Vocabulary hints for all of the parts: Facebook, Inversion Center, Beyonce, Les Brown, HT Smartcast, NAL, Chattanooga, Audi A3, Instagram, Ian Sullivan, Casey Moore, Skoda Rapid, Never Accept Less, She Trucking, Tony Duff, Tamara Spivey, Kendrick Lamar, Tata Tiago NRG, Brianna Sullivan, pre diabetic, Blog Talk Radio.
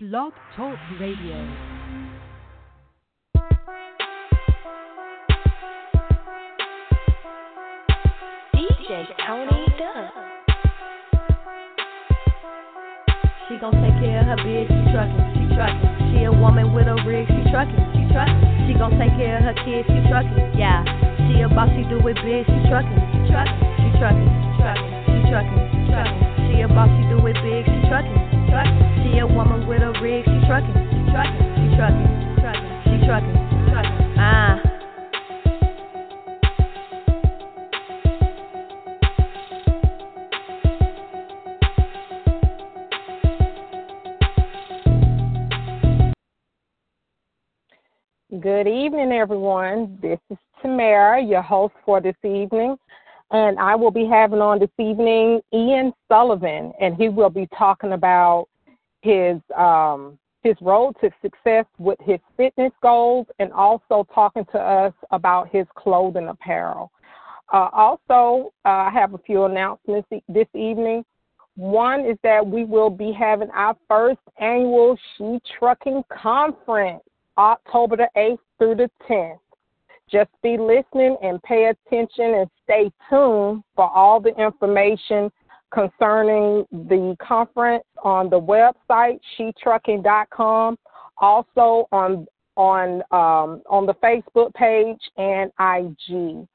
Blog Talk Radio. DJ Tony Duff. She gon' take care of her biz, she truckin', she truckin'. She a woman with a rig, she truckin', she truckin'. She gon' take care of her kids, she truckin', yeah. She a boss, she do it biz, she truckin', she truckin', she truckin', she truckin', she truckin', she truckin'. She a boss, she do it big, she truckin', she truckin'. She a woman with a rig, she truckin', she truckin', she truckin', she truckin', she truckin', she truckin', Good evening, everyone. This is Tamara, your host for this evening, and I will be having on this evening Ian Sullivan, and he will be talking about his road to success with his fitness goals and also talking to us about his clothing apparel. I have a few announcements this evening. One is that we will be having our first annual She Trucking Conference, October the 8th through the 10th. Just be listening and pay attention and stay tuned for all the information concerning the conference on the website, SheTrucking.com, also on the Facebook page and IG.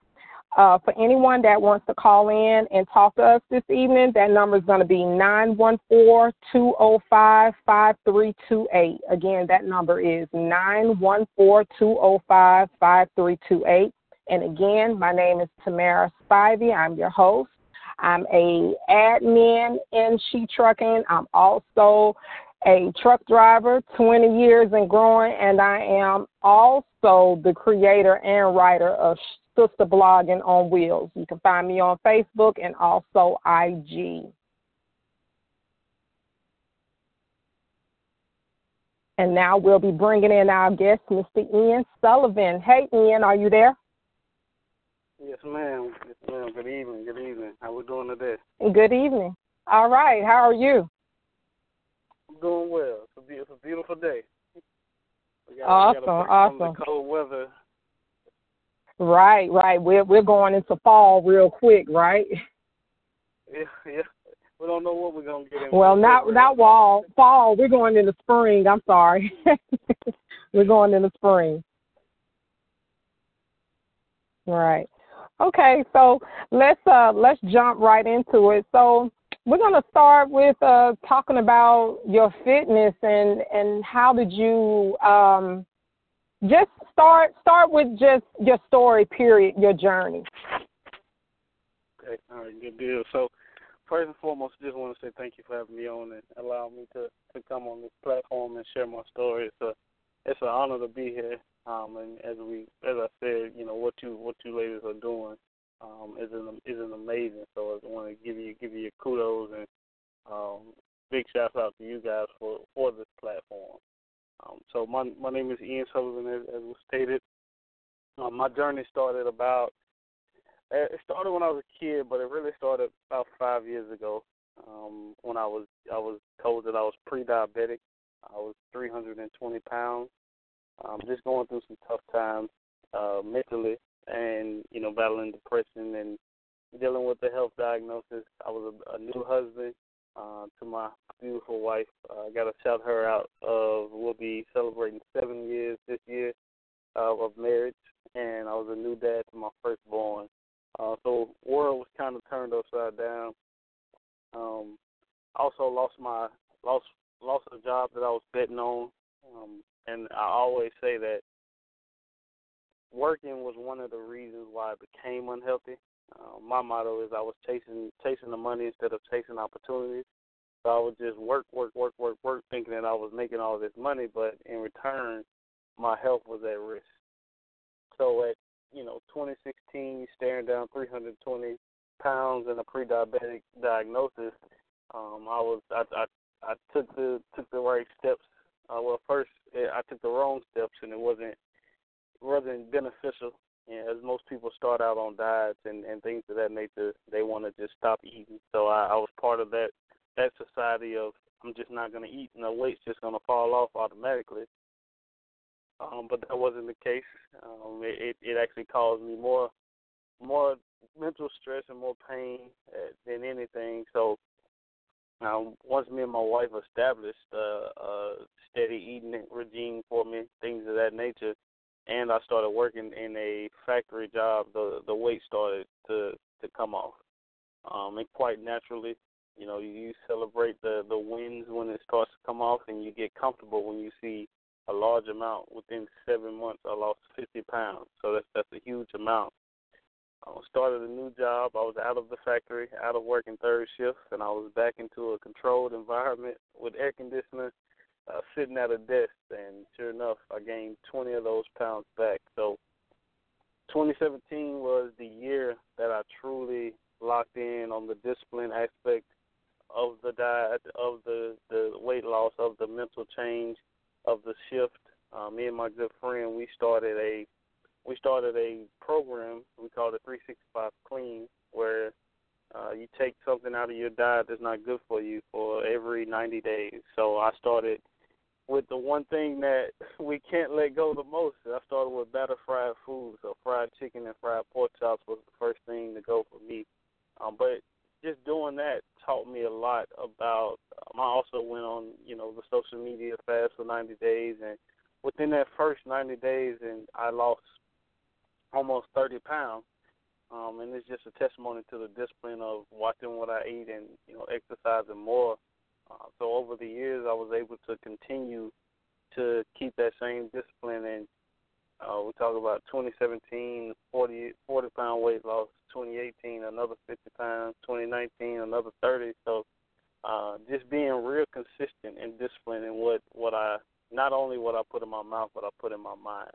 For anyone that wants to call in and talk to us this evening, that number is going to be 914-205-5328. Again, that number is 914-205-5328. And again, my name is Tamara Spivey. I'm your host. I'm an admin in She Trucking. I'm also a truck driver, 20 years and growing, and I am also the creator and writer of Sister Blogging on Wheels. You can find me on Facebook and also IG. And now we'll be bringing in our guest, Mr. Ian Sullivan. Hey, Ian, are you there? Yes, ma'am. Yes, ma'am. Good evening. Good evening. How we doing today? Good evening. All right. How are you? I'm doing well. It's a beautiful day. We got awesome. From the cold weather. Right. We're going into fall real quick, right? Yeah. We don't know what we're gonna get into. Well, not fall. We're going into spring. I'm sorry. We're going into spring. Right. Okay. So let's jump right into it. So we're gonna start with talking about your fitness and how did you just start with just your story, period, your journey. Okay, all right, good deal. So first and foremost, I just want to say thank you for having me on and allowing me to come on this platform and share my story. It's an honor to be here. And as I said, you know what you ladies are doing is amazing. So I want to give you your kudos and big shout out to you guys for this platform. So my name is Ian Sullivan, as was stated. My journey started when I was a kid, but it really started about 5 years ago when I was told that I was pre-diabetic. I was 320 pounds, just going through some tough times mentally and, you know, battling depression and dealing with the health diagnosis. I was a new husband. To my beautiful wife. I got to shout her out. We'll be celebrating 7 years this year of marriage, and I was a new dad to my firstborn. So the world was kind of turned upside down. Also lost a job that I was betting on, and I always say that working was one of the reasons why I became unhealthy. My motto is I was chasing the money instead of chasing opportunities. So I would just work, thinking that I was making all this money, but in return, my health was at risk. So at, 2016, staring down 320 pounds and a pre-diabetic diagnosis, I took the right steps. First I took the wrong steps, and it wasn't beneficial. As most people start out on diets and things of that nature, they want to just stop eating. So I was part of that society of I'm just not going to eat and the weight's just going to fall off automatically. But that wasn't the case. It actually caused me more mental stress and more pain than anything. So once me and my wife established a steady eating regime for me, things of that nature, and I started working in a factory job, the weight started to come off. And quite naturally, you celebrate the wins when it starts to come off, and you get comfortable when you see a large amount. Within 7 months, I lost 50 pounds, so that's a huge amount. I started a new job. I was out of the factory, out of working third shift, and I was back into a controlled environment with air conditioning, sitting at a desk, and sure enough, I gained 20 of those pounds back. So 2017 was the year that I truly locked in on the discipline aspect of the diet, of the weight loss, of the mental change, of the shift. Me and my good friend, we started a program. We called it 365 Clean, where you take something out of your diet that's not good for you for every 90 days. So I started with the one thing that we can't let go the most. I started with batter fried food, so fried chicken and fried pork chops was the first thing to go for me. But just doing that taught me a lot about I also went on, the social media fast for 90 days, and within that first 90 days, and I lost almost 30 pounds. And it's just a testimony to the discipline of watching what I eat and, exercising more. So over the years, I was able to continue to keep that same discipline. And we talk about 2017, 40-pound weight loss, 2018, another 50 pounds, 2019, another 30. So just being real consistent and disciplined in what I, not only what I put in my mouth, but I put in my mind.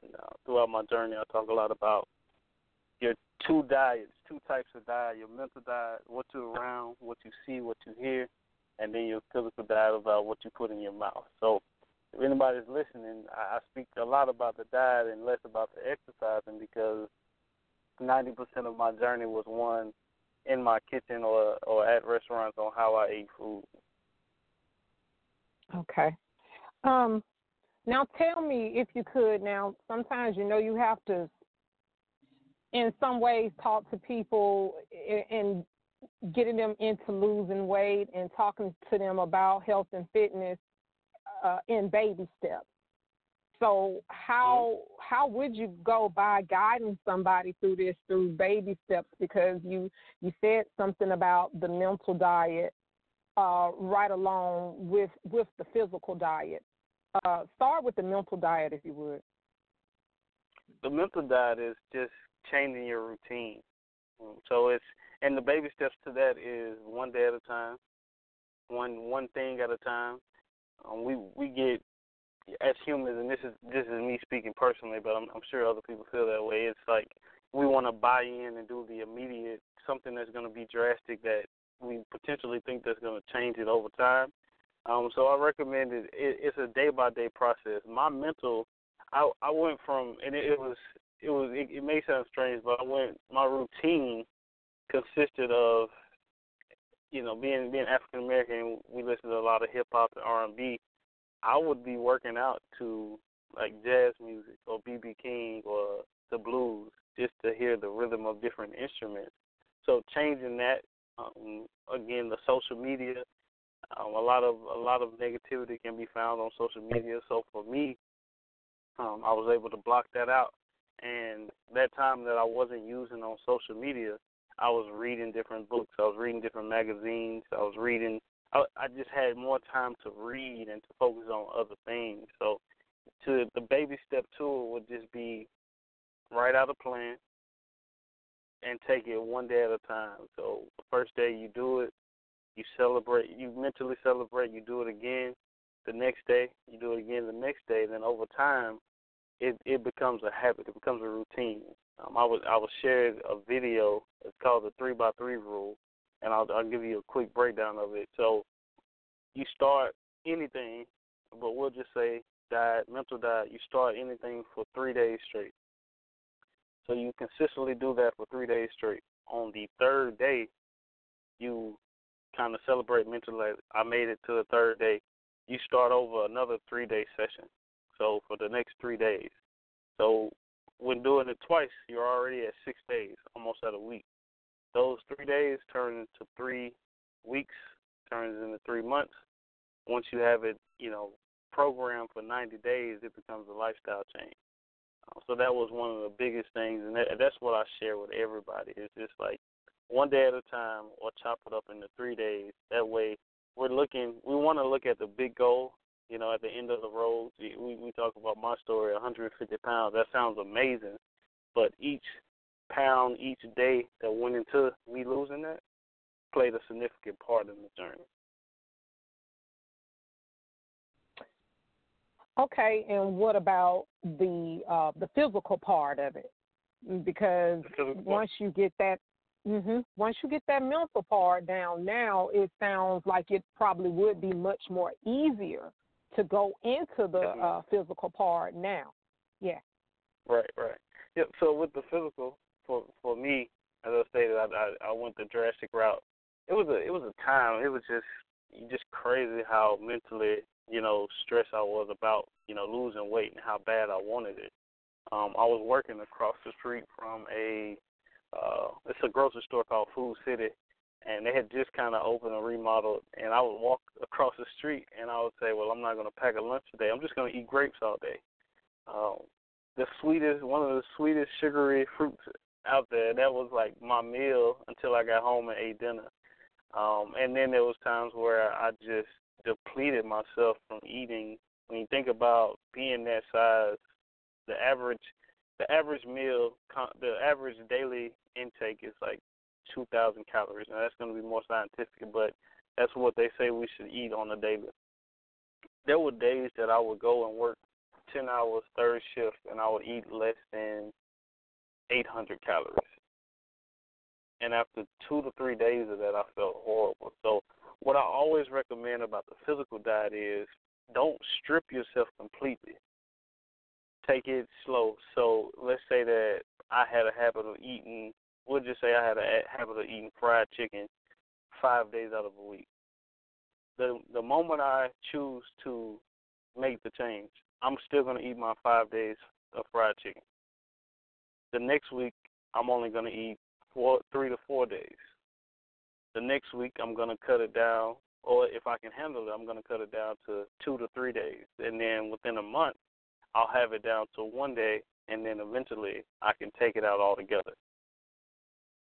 Throughout my journey, I talk a lot about your two diets, two types of diet, your mental diet, what you're around, what you see, what you hear, and then your physical diet about what you put in your mouth. So if anybody's listening, I speak a lot about the diet and less about the exercising because 90% of my journey was one in my kitchen or at restaurants on how I ate food. Okay. Now tell me, if you could, now sometimes you have to in some ways talk to people and getting them into losing weight and talking to them about health and fitness in baby steps. So how would you go by guiding somebody through this, through baby steps? Because you said something about the mental diet right along with the physical diet. Start with the mental diet, if you would. The mental diet is just changing your routine. So the baby steps to that is one day at a time, one thing at a time. We get as humans, and this is me speaking personally, but I'm sure other people feel that way. It's like we want to buy in and do the immediate something that's going to be drastic that we potentially think that's going to change it over time. So I recommend it. It's a day-by-day process. My mental, I went from, and it may sound strange, but my routine consisted of, being African American, we listened to a lot of hip hop and R&B. I would be working out to like jazz music or B.B. King or the blues just to hear the rhythm of different instruments. So changing that, again, the social media. A lot of negativity can be found on social media. So for me, I was able to block that out. And that time that I wasn't using on social media, I was reading different books. I was reading different magazines. I just had more time to read and to focus on other things. So to the baby step tool would just be write out a plan and take it one day at a time. So the first day you do it, You celebrate, you mentally celebrate, you do it again the next day, you do it again the next day, and then over time, it becomes a habit, it becomes a routine. I was sharing a video, it's called the 3x3 rule, and I'll give you a quick breakdown of it. So you start anything, but we'll just say diet, mental diet, you start anything for 3 days straight. So you consistently do that for 3 days straight. On the third day, you kind of celebrate mentally, I made it to the third day. You start over another 3-day session. So for the next 3 days. So when doing it twice, you're already at 6 days, almost at a week. Those 3 days turn into 3 weeks, turns into 3 months. Once you have it, programmed for 90 days, it becomes a lifestyle change. So that was one of the biggest things, and that's what I share with everybody. It's just like one day at a time or chop it up into 3 days. That way we want to look at the big goal, at the end of the road. We talk about my story, 150 pounds. That sounds amazing, but each pound, each day that went into me losing that played a significant part in the journey. Okay, and what about the physical part of it? Because once you get that mental part down, now it sounds like it probably would be much more easier to go into the physical part now. Yeah. Right. Yep. So with the physical, for me, as I stated, I went the drastic route. It was a time. It was just crazy how mentally, stress I was about, losing weight and how bad I wanted it. I was working across the street from it's a grocery store called Food City, and they had just kind of opened and remodeled, and I would walk across the street, and I would say, well, I'm not going to pack a lunch today. I'm just going to eat grapes all day. One of the sweetest sugary fruits out there, that was like my meal until I got home and ate dinner. And then there was times where I just depleted myself from eating. When you think about being that size, the average daily intake is like 2,000 calories. Now, that's going to be more scientific, but that's what they say we should eat on a daily. There were days that I would go and work 10 hours, third shift, and I would eat less than 800 calories. And after 2 to 3 days of that, I felt horrible. So what I always recommend about the physical diet is don't strip yourself completely. Take it slow. So let's say that I had a habit of eating, we'll just say I had a habit of eating fried chicken 5 days out of a week. The moment I choose to make the change, I'm still going to eat my 5 days of fried chicken. The next week, I'm only going to eat 3 to 4 days. The next week, I'm going to cut it down, or if I can handle it, I'm going to cut it down to 2 to 3 days. And then within a month, I'll have it down to 1 day, and then eventually I can take it out altogether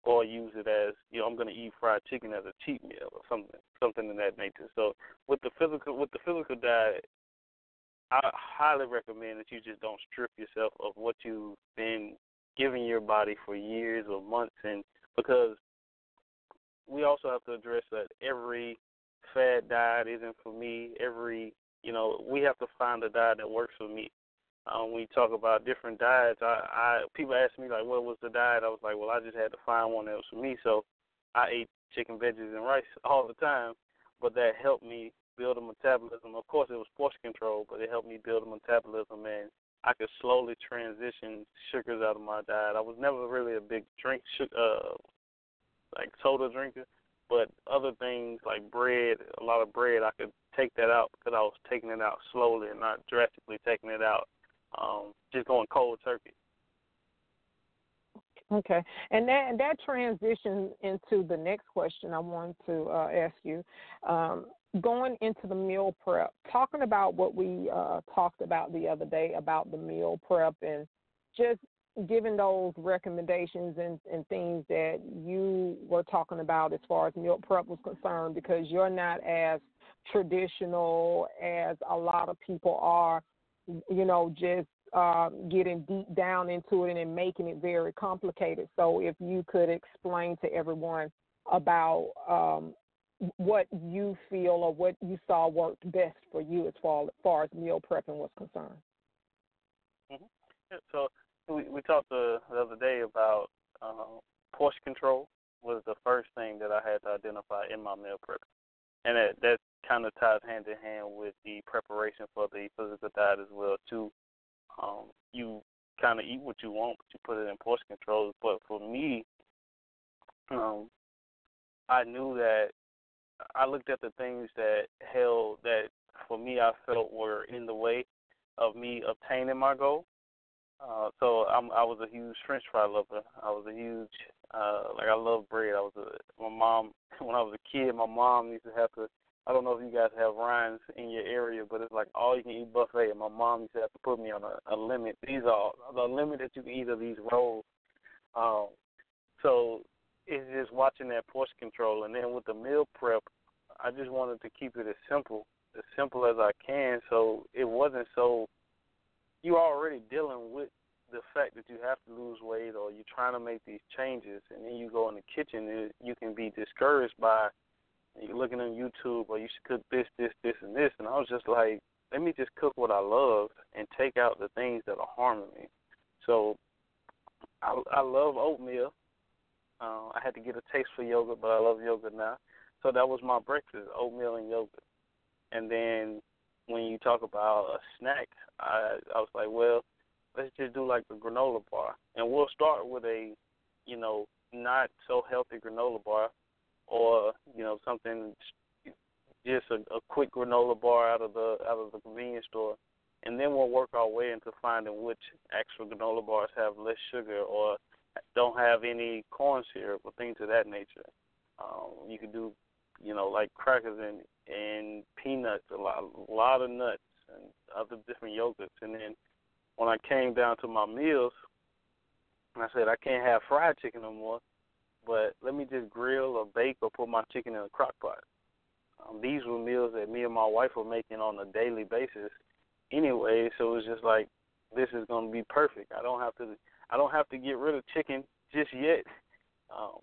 or use it as, I'm going to eat fried chicken as a cheat meal or something in that nature. So with the physical diet, I highly recommend that you just don't strip yourself of what you've been giving your body for years or months, and because we also have to address that every fad diet isn't for me. We have to find a diet that works for me. When you talk about different diets, people ask me, like, what was the diet? I was like, well, I just had to find one that was for me. So I ate chicken, veggies, and rice all the time, but that helped me build a metabolism. Of course, it was portion control, but it helped me build a metabolism, and I could slowly transition sugars out of my diet. I was never really a big soda drinker, but other things like bread, a lot of bread, I could take that out because I was taking it out slowly and not drastically taking it out, just going cold turkey. Okay, and that transitions into the next question I wanted to ask you. Going into the meal prep, talking about what we talked about the other day about the meal prep and just given those recommendations and things that you were talking about as far as meal prep was concerned, because you're not as traditional as a lot of people are, just getting deep down into it and then making it very complicated. So if you could explain to everyone about what you feel or what you saw worked best for you as far as meal prepping was concerned. Mm-hmm. Yeah, so we talked the other day about portion control was the first thing that I had to identify in my meal prep. And that kind of ties hand in hand with the preparation for the physical diet as well, too. You kind of eat what you want, but you put it in portion control. But for me, I knew that I looked at the things that for me I felt were in the way of me obtaining my goal. So I was a huge French fry lover. I was a huge, I love bread. My mom, when I was a kid, my mom used to have to, I don't know if you guys have Ryan's in your area, but it's like all you can eat buffet. And my mom used to have to put me on a limit. These are the limit that you can eat of these rolls. So it's just watching that portion control. And then with the meal prep, I just wanted to keep it as simple as I can. So it wasn't so, you're already dealing with the fact that you have to lose weight or you're trying to make these changes, and then you go in the kitchen and you can be discouraged by you're looking on YouTube or you should cook this, this, this, and this. And I was just like, let me just cook what I love and take out the things that are harming me. So I love oatmeal. I had to get a taste for yogurt, but I love yogurt now. So that was my breakfast, oatmeal and yogurt. And then when you talk about a snack, I was like, well, let's just do like the granola bar. And we'll start with a, not so healthy granola bar or, something, just a quick granola bar out of the convenience store. And then we'll work our way into finding which actual granola bars have less sugar or don't have any corn syrup or things of that nature. You could do, like crackers and peanuts, a lot of nuts and other different yogurts. And then when I came down to my meals, I said I can't have fried chicken no more, but let me just grill or bake or put my chicken in a crock pot. These were meals that me and my wife were making on a daily basis anyway, so it was just like, this is going to be perfect. I don't have to get rid of chicken just yet,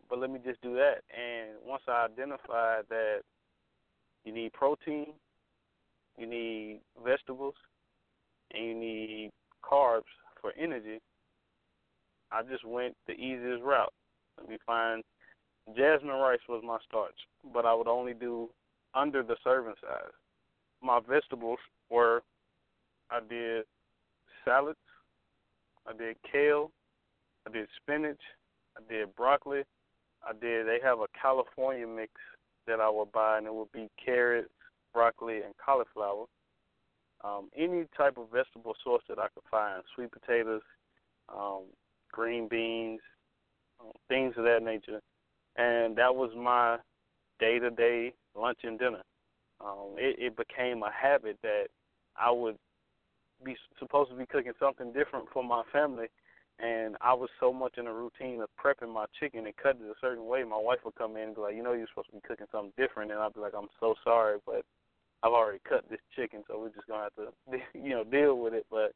but let me just do that. And once I identified that you need protein, you need vegetables, and you need carbs for energy, I just went the easiest route. Let me find jasmine rice was my starch, but I would only do under the serving size. My vegetables were I did salads, I did kale, I did spinach, I did broccoli, they have a California mix that I would buy, and it would be carrots, broccoli, and cauliflower. Any type of vegetable source that I could find, sweet potatoes, green beans, things of that nature. And that was my day-to-day lunch and dinner. It became a habit that I would be supposed to be cooking something different for my family, and I was so much in a routine of prepping my chicken and cutting it a certain way, my wife would come in and be like, you're supposed to be cooking something different, and I'd be like, I'm so sorry, but I've already cut this chicken, so we're just going to have to, deal with it. But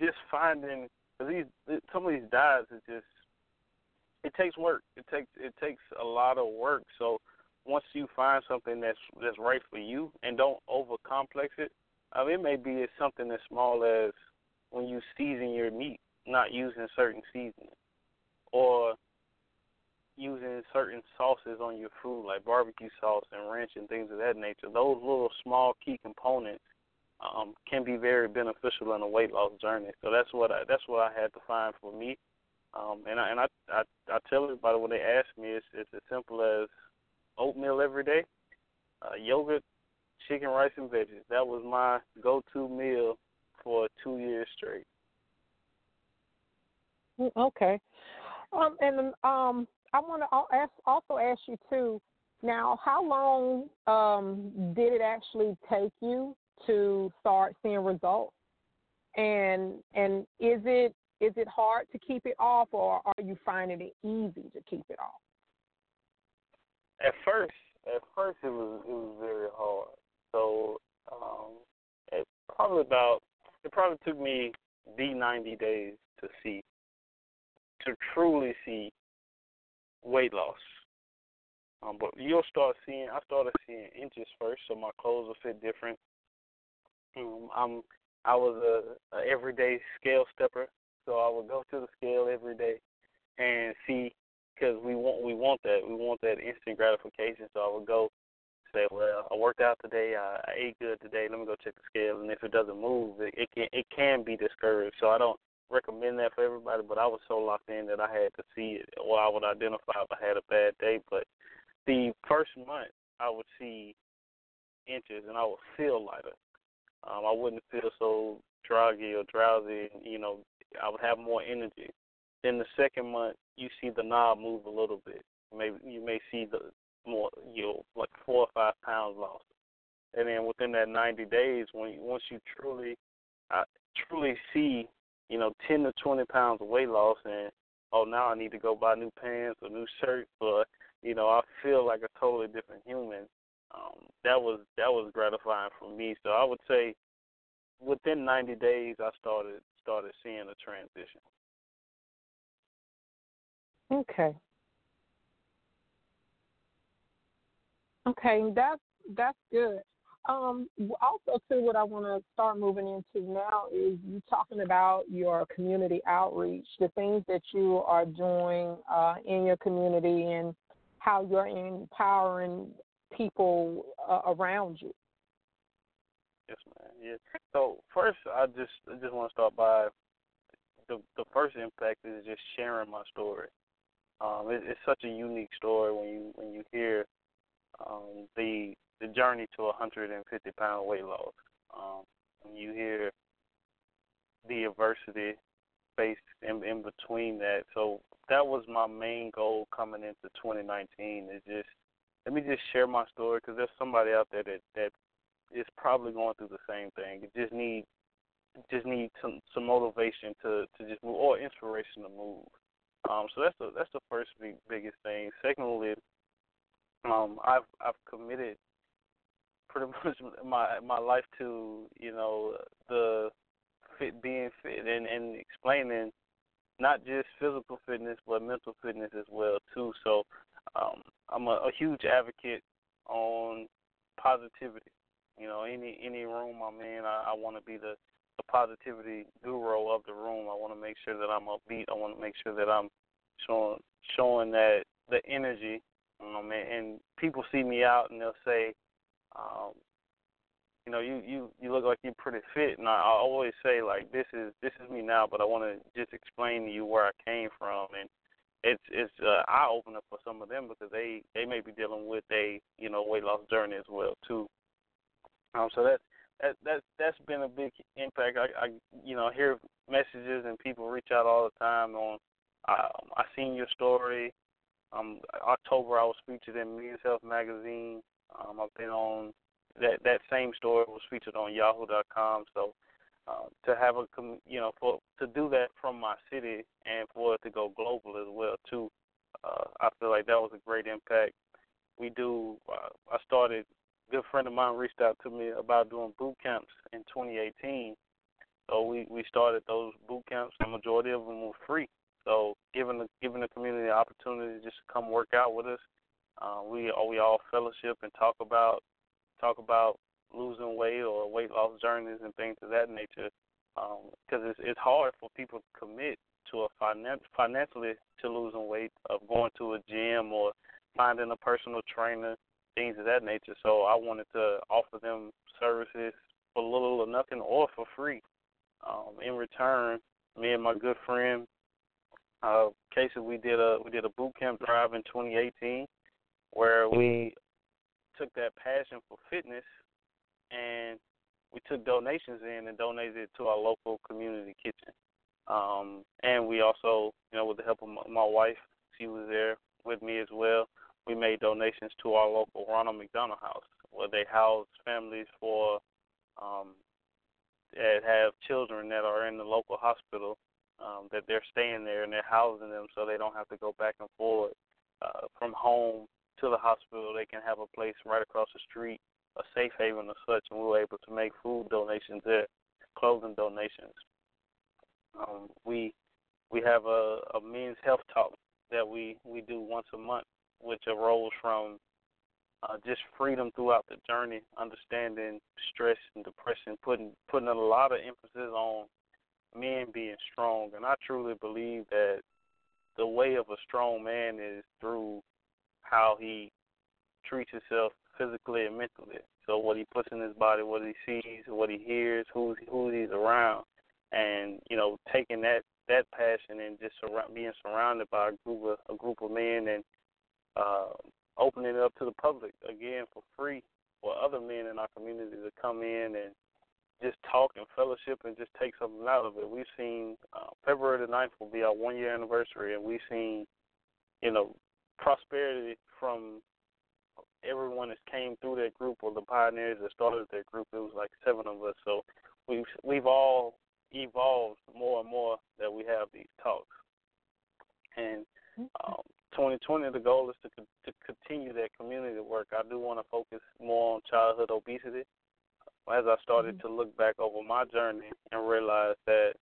just finding, cause some of these diets, it takes work. It takes a lot of work. So once you find something that's right for you and don't over-complex it, it may be it's something as small as when you season your meat, not using certain seasoning, or using certain sauces on your food, like barbecue sauce and ranch and things of that nature. Those little small key components can be very beneficial in a weight loss journey. So that's what I had to find for me. And I tell everybody when they ask me, it's as simple as oatmeal every day, yogurt, chicken, rice, and veggies. That was my go-to meal for 2 years straight. Okay. I want to ask you, too, now, how long did it actually take you to start seeing results? And is it hard to keep it off, or are you finding it easy to keep it off? At first it was very hard. So it probably took me the 90 days to truly see weight loss. But you'll start seeing, I started seeing inches first, so my clothes will fit different. I was a everyday scale stepper, so I would go to the scale every day and see, because we want that instant gratification. So I would go say, well, I worked out today, I ate good today. Let me go check the scale, and if it doesn't move, it can be discouraged. So I don't recommend that for everybody, but I was so locked in that I had to see it, or I would identify if I had a bad day. But the first month, I would see inches, and I would feel lighter. I wouldn't feel so droggy or drowsy. You know, I would have more energy. Then the second month, you see the knob move a little bit. Maybe you may see the more, you know, like 4 or 5 pounds lost. And then within that 90 days, once you truly see, you know, 10 to 20 pounds of weight loss, and oh, now I need to go buy new pants or new shirts, but you know, I feel like a totally different human. That was gratifying for me. So I would say within 90 days, I started seeing a transition. Okay, that's good. Also, too, what I want to start moving into now is you talking about your community outreach, the things that you are doing in your community, and how you're empowering people around you. Yes, ma'am. Yeah. So first, I just want to start by the first impact is just sharing my story. It's such a unique story when you hear the journey to 150 pound weight loss. When you hear the adversity faced in between that. So that was my main goal coming into 2019. Is just, let me just share my story, because there's somebody out there that is probably going through the same thing. It just need some motivation to just move, or inspiration to move. So that's the first biggest thing. Secondly, I've committed pretty much my life to, you know, the fit, being fit, and explaining not just physical fitness but mental fitness as well too. So I'm a huge advocate on positivity. You know, any room I'm in, I want to be the positivity guru of the room. I want to make sure that I'm upbeat. I want to make sure that I'm showing that the energy. And people see me out and they'll say, you know, you look like you're pretty fit. And I always say, like, this is me now, but I want to just explain to you where I came from. And it's an eye-opener for some of them, because they may be dealing with a, you know, weight loss journey as well too. So that's been a big impact. I you know, hear messages and people reach out all the time on, I seen your story. October I was featured in Men's Health magazine. I've been on that same story was featured on Yahoo.com. So to have to do that from my city, and for it to go global as well too, I feel like that was a great impact. We do. I started. A good friend of mine reached out to me about doing boot camps in 2018. So we started those boot camps. The majority of them were free. So giving the community the opportunity to just come work out with us, we all fellowship and talk about losing weight or weight loss journeys and things of that nature, because it's hard for people to commit to financially to losing weight, of going to a gym or finding a personal trainer, things of that nature. So I wanted to offer them services for little or nothing or for free. In return, me and my good friend Casey, we did a boot camp drive in 2018, where we took that passion for fitness and we took donations in and donated it to our local community kitchen. And we also, you know, with the help of my wife, she was there with me as well. We made donations to our local Ronald McDonald House, where they house families for that have children that are in the local hospital. That they're staying there and they're housing them, so they don't have to go back and forth from home to the hospital. They can have a place right across the street, a safe haven or such, and we were able to make food donations there, clothing donations. We have a men's health talk that we do once a month which arose from just freedom throughout the journey, understanding stress and depression, putting a lot of emphasis on men being strong. And I truly believe that the way of a strong man is through how he treats himself physically and mentally. So what he puts in his body, what he sees, what he hears, who he's around, and taking that passion and just being surrounded by a group of men and opening it up to the public again for free for other men in our community to come in and just talk and fellowship and just take something out of it. We've seen February the 9th will be our 1-year anniversary, and we've seen prosperity from everyone that came through that group or the pioneers that started that group. It was like 7 of us. So we've all evolved more and more that we have these talks. And 2020, the goal is to continue that community work. I do want to focus more on childhood obesity. As I started to look back over my journey and realize that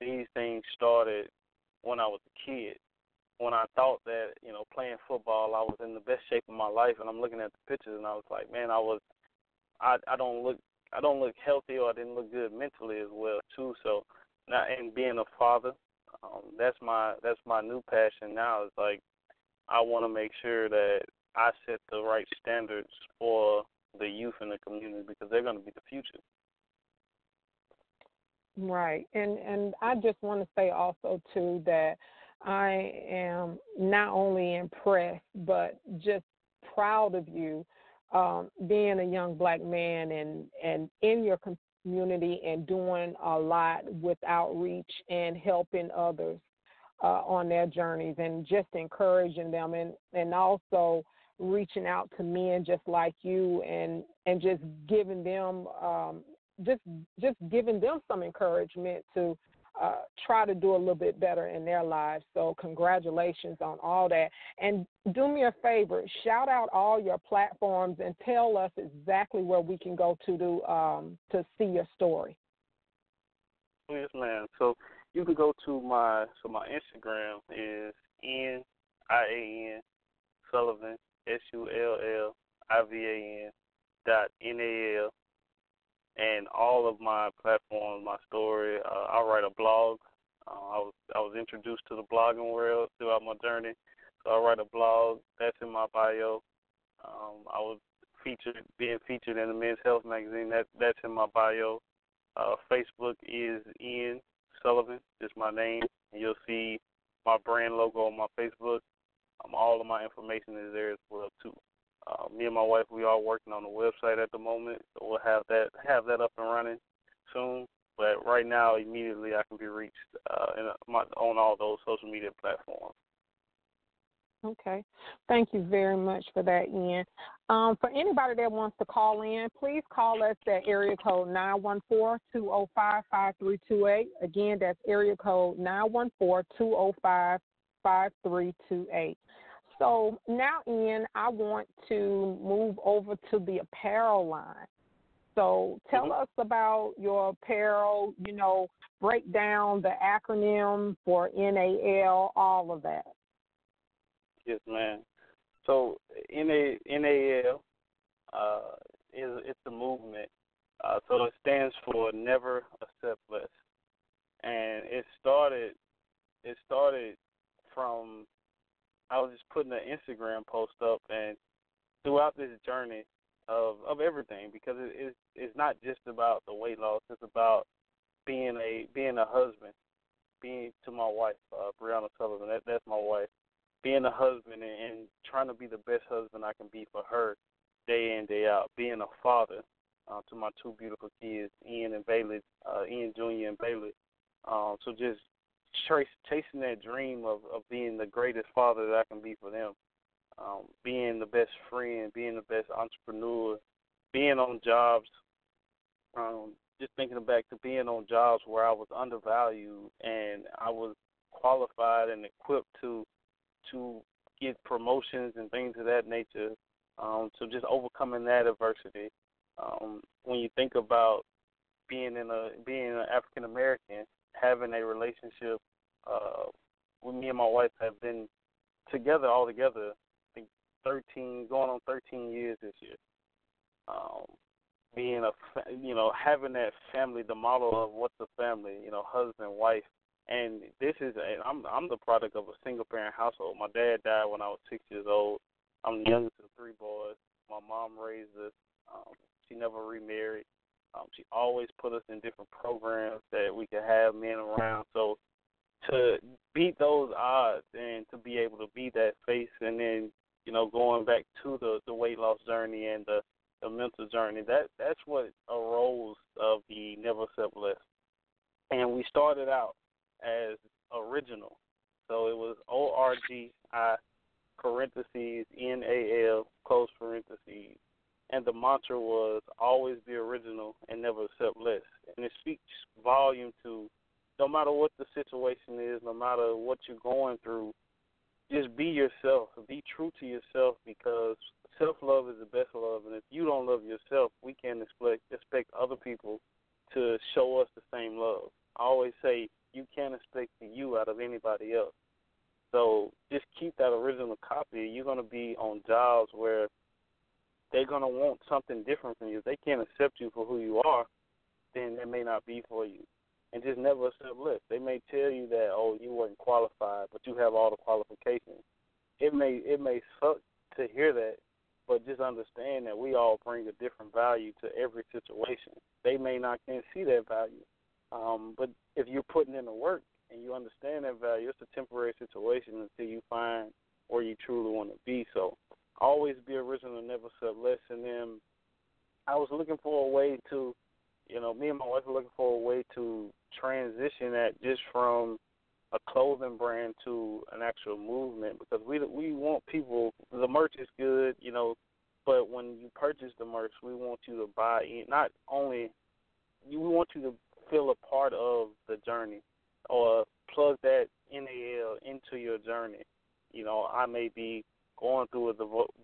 these things started when I was a kid, when I thought that, playing football, I was in the best shape of my life, and I'm looking at the pictures, and I was like, man, I don't look healthy, or I didn't look good mentally as well too. So now, and being a father, that's my new passion now. It's like I want to make sure that I set the right standards for the youth in the community, because they're going to be the future. Right, and I just want to say also too that I am not only impressed but just proud of you, being a young black man and in your community and doing a lot with outreach and helping others on their journeys and just encouraging them and also reaching out to men just like you and just giving them just giving them some encouragement to try to do a little bit better in their lives. So congratulations on all that. And do me a favor, shout out all your platforms and tell us exactly where we can go to see your story. Yes, ma'am. So you can go to my Instagram is Ian Sullivan, Sullivan.nal, and all of my platforms, my story. I write a blog. I was introduced to the blogging world throughout my journey, so I write a blog. That's in my bio. I was being featured in the Men's Health magazine. That's in my bio. Facebook is Ian Sullivan, just my name. And you'll see my brand logo on my Facebook. All of my information is there as well too. Me and my wife, we are working on the website at the moment, so we'll have that up and running soon. But right now, immediately, I can be reached on all those social media platforms. Okay, thank you very much for that, Ian. For anybody that wants to call in, please call us at area code 914-205-5328. Again, that's area code 914-205-5328. So now, Ian, I want to move over to the apparel line. So tell us about your apparel, break down the acronym for NAL, all of that. Yes, ma'am. So NAL it's a movement. So it stands for Never Accept Less. And it started from, I was just putting an Instagram post up, and throughout this journey of everything, because it's not just about the weight loss, it's about being a husband, being to my wife, Brianna Sullivan, that's my wife, being a husband and trying to be the best husband I can be for her day in, day out, being a father to my 2 beautiful kids, Ian Jr. and Bailey, so just chasing that dream of being the greatest father that I can be for them, being the best friend, being the best entrepreneur, being on jobs, just thinking back to being on jobs where I was undervalued and I was qualified and equipped to get promotions and things of that nature, so just overcoming that adversity. When you think about being an African American, having a relationship with me and my wife have been together, all together, I think going on 13 years this year. Being a, you know, having that family, the model of what's a family, you know, husband, wife. And this is, I'm the product of a single-parent household. My dad died when I was 6 years old. I'm the youngest of three boys. My mom raised us. She never remarried. She always put us in different programs that we could have men around. So to beat those odds and to be able to be that face, and then, you know, going back to the weight loss journey and the mental journey, that's what arose of the Never Accept Less. And we started out as original. So it was ORGI parentheses NAL close parentheses. And the mantra was always be original and never accept less. And it speaks volume to no matter what the situation is, no matter what you're going through, just be yourself. Be true to yourself, because self-love is the best love. And if you don't love yourself, we can't expect other people to show us the same love. I always say you can't expect the you out of anybody else. So just keep that original copy. You're going to be on jobs where they're going to want something different from you. If they can't accept you for who you are, then that may not be for you. And just never accept less. They may tell you that, oh, you weren't qualified, but you have all the qualifications. It may suck to hear that, but just understand that we all bring a different value to every situation. They may not can see that value. But if you're putting in the work and you understand that value, it's a temporary situation until you find where you truly want to be. So always be original and never accept less. And then I was looking for a way to, you know, me and my wife were looking for a way to transition that just from a clothing brand to an actual movement, because we want people, the merch is good, you know, but when you purchase the merch, we want you to buy in. Not only, we want you to feel a part of the journey or plug that NAL into your journey. You know, I may be going through a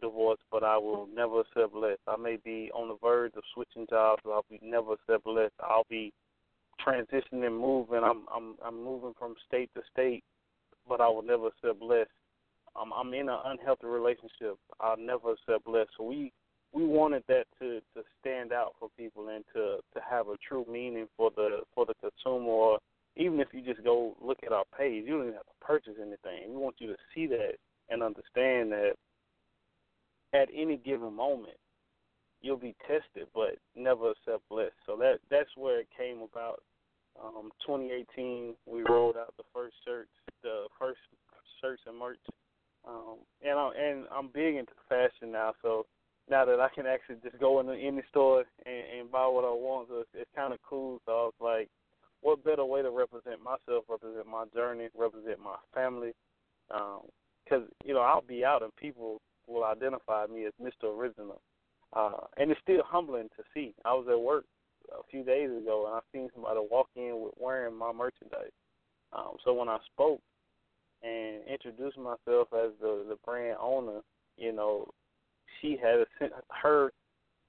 divorce, but I will never accept less. I may be on the verge of switching jobs, but I'll be never accept less. I'll be transitioning, moving. I'm moving from state to state, but I will never accept less. I'm in an unhealthy relationship. I'll never accept less. So we wanted that to stand out for people and to have a true meaning for the consumer. Or even if you just go look at our page, you don't even have to purchase anything. We want you to see that and understand that at any given moment you'll be tested, but never accept less. So that's where it came about. 2018, we rolled out the first shirts and merch. And I'm big into fashion now, so now that I can actually just go into any store and buy what I want, so it's kind of cool. So I was like, what better way to represent myself, represent my journey, represent my family? Because, you know, I'll be out and people will identify me as Mr. Original. And it's still humbling to see. I was at work a few days ago, and I seen somebody walk in with wearing my merchandise. So when I spoke and introduced myself as the brand owner, you know, she had her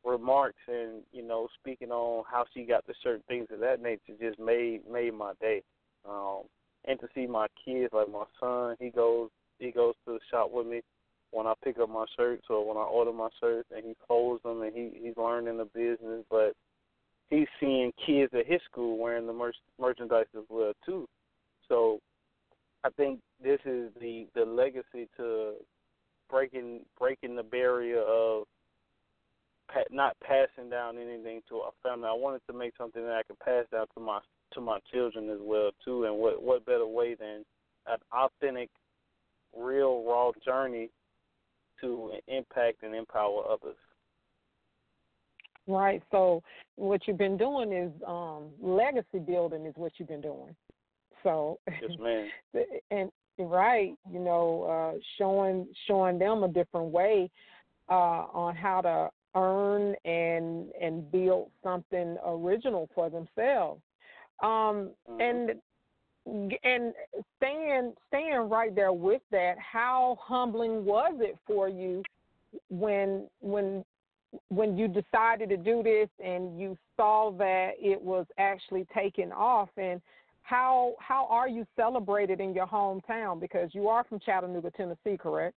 remarks and, you know, speaking on how she got to certain things of that nature just made my day. And to see my kids, like my son, he goes to the shop with me when I pick up my shirts or when I order my shirts, and he folds them, and he's learning the business. But he's seeing kids at his school wearing the merchandise as well too. So I think this is the legacy to breaking the barrier of not passing down anything to our family. I wanted to make something that I could pass down to my children as well too. And what better way than an authentic, real, raw journey to impact and empower others. Right. So what you've been doing is legacy building is what you've been doing. So yes, ma'am. And right, you know, showing them a different way on how to earn and build something original for themselves. And staying right there with that, how humbling was it for you when you decided to do this and you saw that it was actually taking off? And how are you celebrated in your hometown? Because you are from Chattanooga, Tennessee, correct?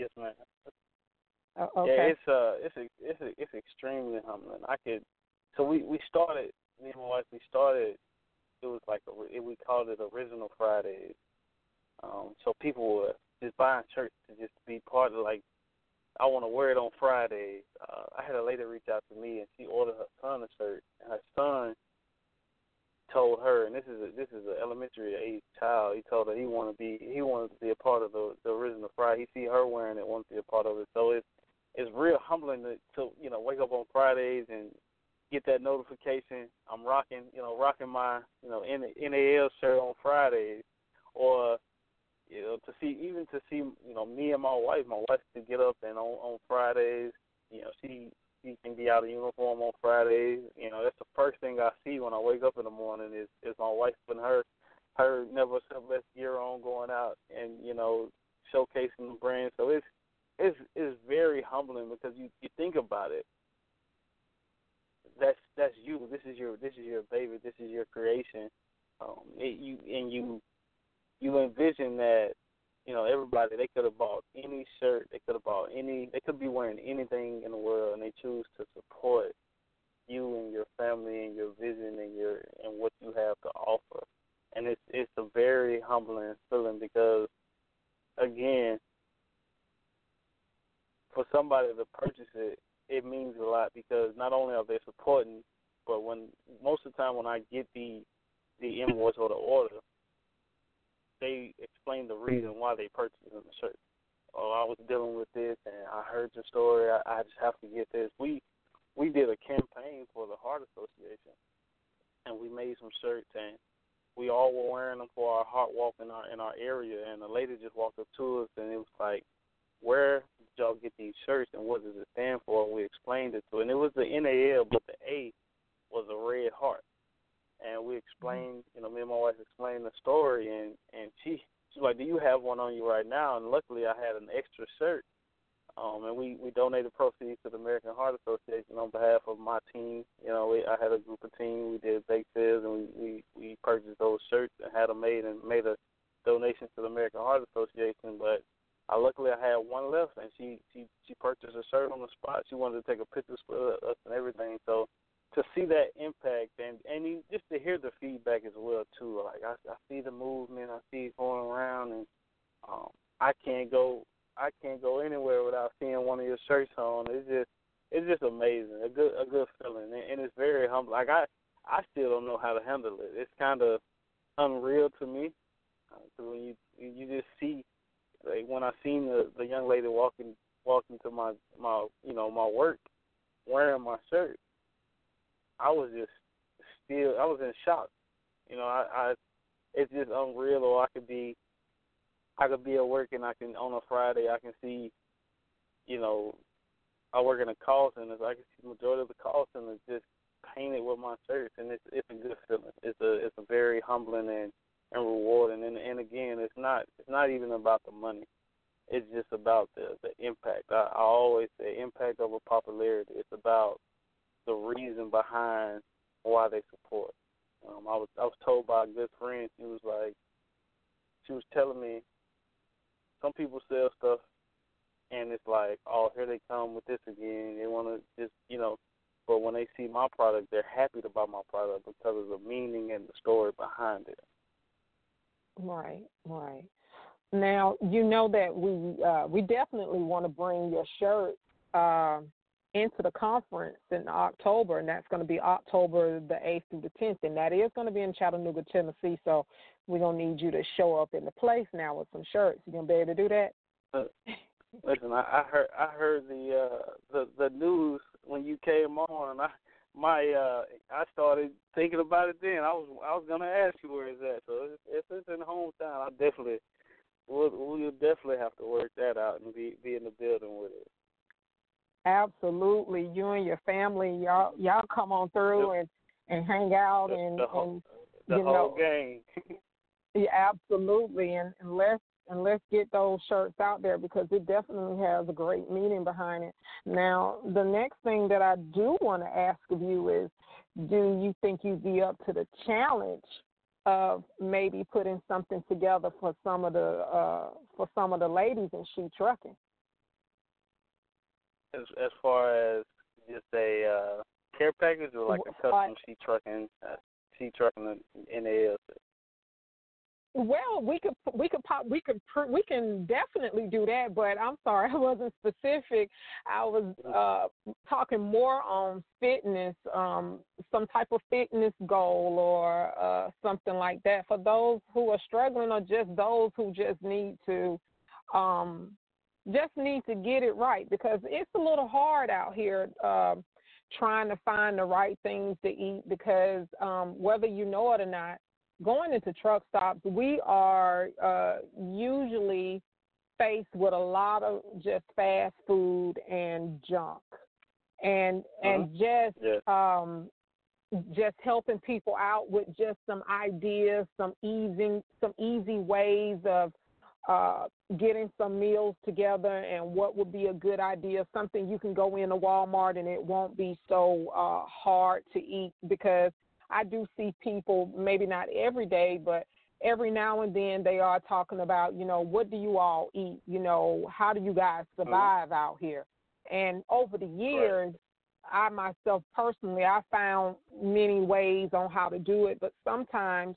Yes, ma'am. Okay. Yeah, it's extremely humbling. We started, me and my wife, it was like we called it Original Fridays. So people were just buying shirts to just be part of, like, I want to wear it on Fridays. I had a lady reach out to me, and she ordered her son a shirt, and her son told her, and this is an elementary age child. He told her he wanted to be a part of the Original Friday. He see her wearing it, wanted to be a part of it. So it's real humbling to wake up on Fridays and get that notification. I'm rocking my NAL shirt on Fridays, or to see me and my wife to get up and on Fridays, she can be out of uniform on Fridays. That's the first thing I see when I wake up in the morning is my wife and her Never Accept Less gear on, going out and, showcasing the brand. So it's very humbling, because you think about it. That's you. This is your baby. This is your creation. You envision that, everybody, they could have bought any shirt, they could be wearing anything in the world, and they choose to support you and your family and your vision and what you have to offer. And it's a very humbling feeling, because, again, for somebody to purchase it, it means a lot, because not only are they supporting, but when most of the time when I get the invoice or the order, they explain the reason why they purchased the shirt. Oh, I was dealing with this, and I heard your story. I just have to get this. We did a campaign for the Heart Association, and we made some shirts, and we all were wearing them for our heart walk in our area. And the lady just walked up to us, and it was like, "Where did y'all get these shirts, and what does it stand for?" And we explained it to her, and it was the NAL, but the A was a red heart. And we explained, me and my wife explained the story, and she's like, "Do you have one on you right now?" And luckily I had an extra shirt, and we donated proceeds to the American Heart Association on behalf of my team. I had a group of team. We did bake sales, and we purchased those shirts and had them made and made a donation to the American Heart Association. But luckily I had one left, and she purchased a shirt on the spot. She wanted to take a picture with us and everything, so. To see that impact and just to hear the feedback as well, too. Like, I see the movement. I see it going around, and I can't go anywhere without seeing one of your shirts on. It's just amazing, a good feeling, and it's very humbling. Like, I still don't know how to handle it. It's kind of unreal to me. So when you just see, like, when I seen the young lady walking to my work wearing my shirt, I was in shock. It's just unreal. Or I could be at work, and on a Friday, I can see, I work in a call center, so I can see the majority of the call centers just painted with my shirts, and it's a good feeling. It's a very humbling and rewarding. And again, it's not even about the money. It's just about the impact. I always say impact over popularity. It's about the reason behind why they support. I was told by a good friend, she was telling me, some people sell stuff, and it's like, oh, here they come with this again. They want to just, but when they see my product, they're happy to buy my product because of the meaning and the story behind it. Right. Now, that we definitely want to bring your shirt into the conference in October, and that's going to be October the 8th through the 10th, and that is going to be in Chattanooga, Tennessee, so we're going to need you to show up in the place now with some shirts. You going to be able to do that? Listen, I heard the news when you came on, and I started thinking about it then. I was going to ask you where it's at, so if it's in the hometown, we'll definitely have to work that out and be in the building with it. Absolutely. You and your family, y'all come on through and hang out and the whole gang. Yeah, absolutely. And let's get those shirts out there, because it definitely has a great meaning behind it. Now, the next thing that I do want to ask of you is, do you think you'd be up to the challenge of maybe putting something together for some of the ladies in She Trucking? As far as just a care package or like a custom she trucking NAL. Well, we can definitely do that, but I'm sorry, I wasn't specific. I was talking more on fitness, some type of fitness goal or something like that for those who are struggling or just those who just need to get it right, because it's a little hard out here trying to find the right things to eat, because whether you know it or not, going into truck stops, we are usually faced with a lot of just fast food and junk, and just helping people out with just some ideas, some easy ways of getting some meals together, and what would be a good idea, something you can go into Walmart and it won't be so hard to eat, because I do see people, maybe not every day, but every now and then they are talking about, you know, what do you all eat? You know, how do you guys survive out here? And over the years, I myself personally, I found many ways on how to do it, but sometimes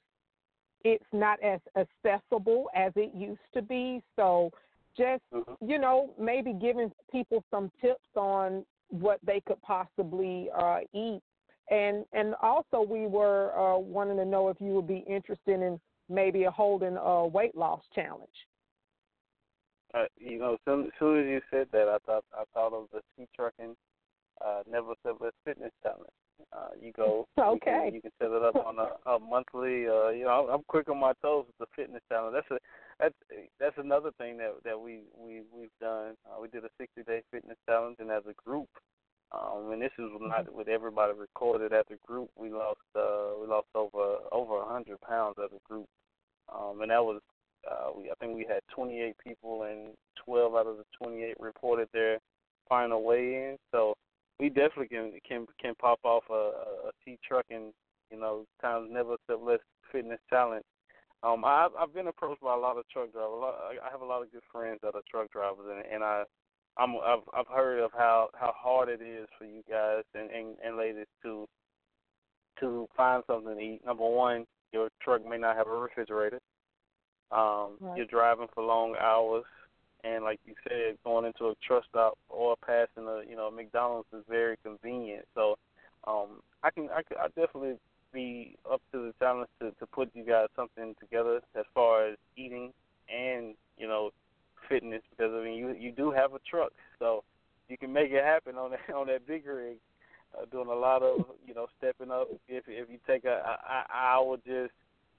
it's not as accessible as it used to be. So just, you know, maybe giving people some tips on what they could possibly eat. And also we were wanting to know if you would be interested in maybe holding a weight loss challenge. You know, as soon as you said that, I thought of the She Trucking Never Accept Less Fitness Challenge. You can set it up on a monthly. You know, I'm quick on my toes with the fitness challenge. That's another thing that we've done. We did a 60-day fitness challenge, and as a group. And this is not with everybody recorded. As a group, we lost over 100 pounds as a group, and that was I think we had 28 people, and 12 out of the 28 reported their final weigh-in. So we definitely can pop off a She Trucking, you know, times Never Accept Less Fitness Challenge. I've been approached by a lot of truck drivers. I have a lot of good friends that are truck drivers, I've heard of how hard it is for you guys and ladies to find something to eat. Number one, your truck may not have a refrigerator. You're driving for long hours, and like you said, going into a truck stop or passing a McDonald's is very convenient. So I definitely be up to the challenge to put you guys something together as far as eating and, you know, fitness, because I mean you do have a truck, so you can make it happen on that big rig, doing a lot of, you know, stepping up. If you take an hour, just,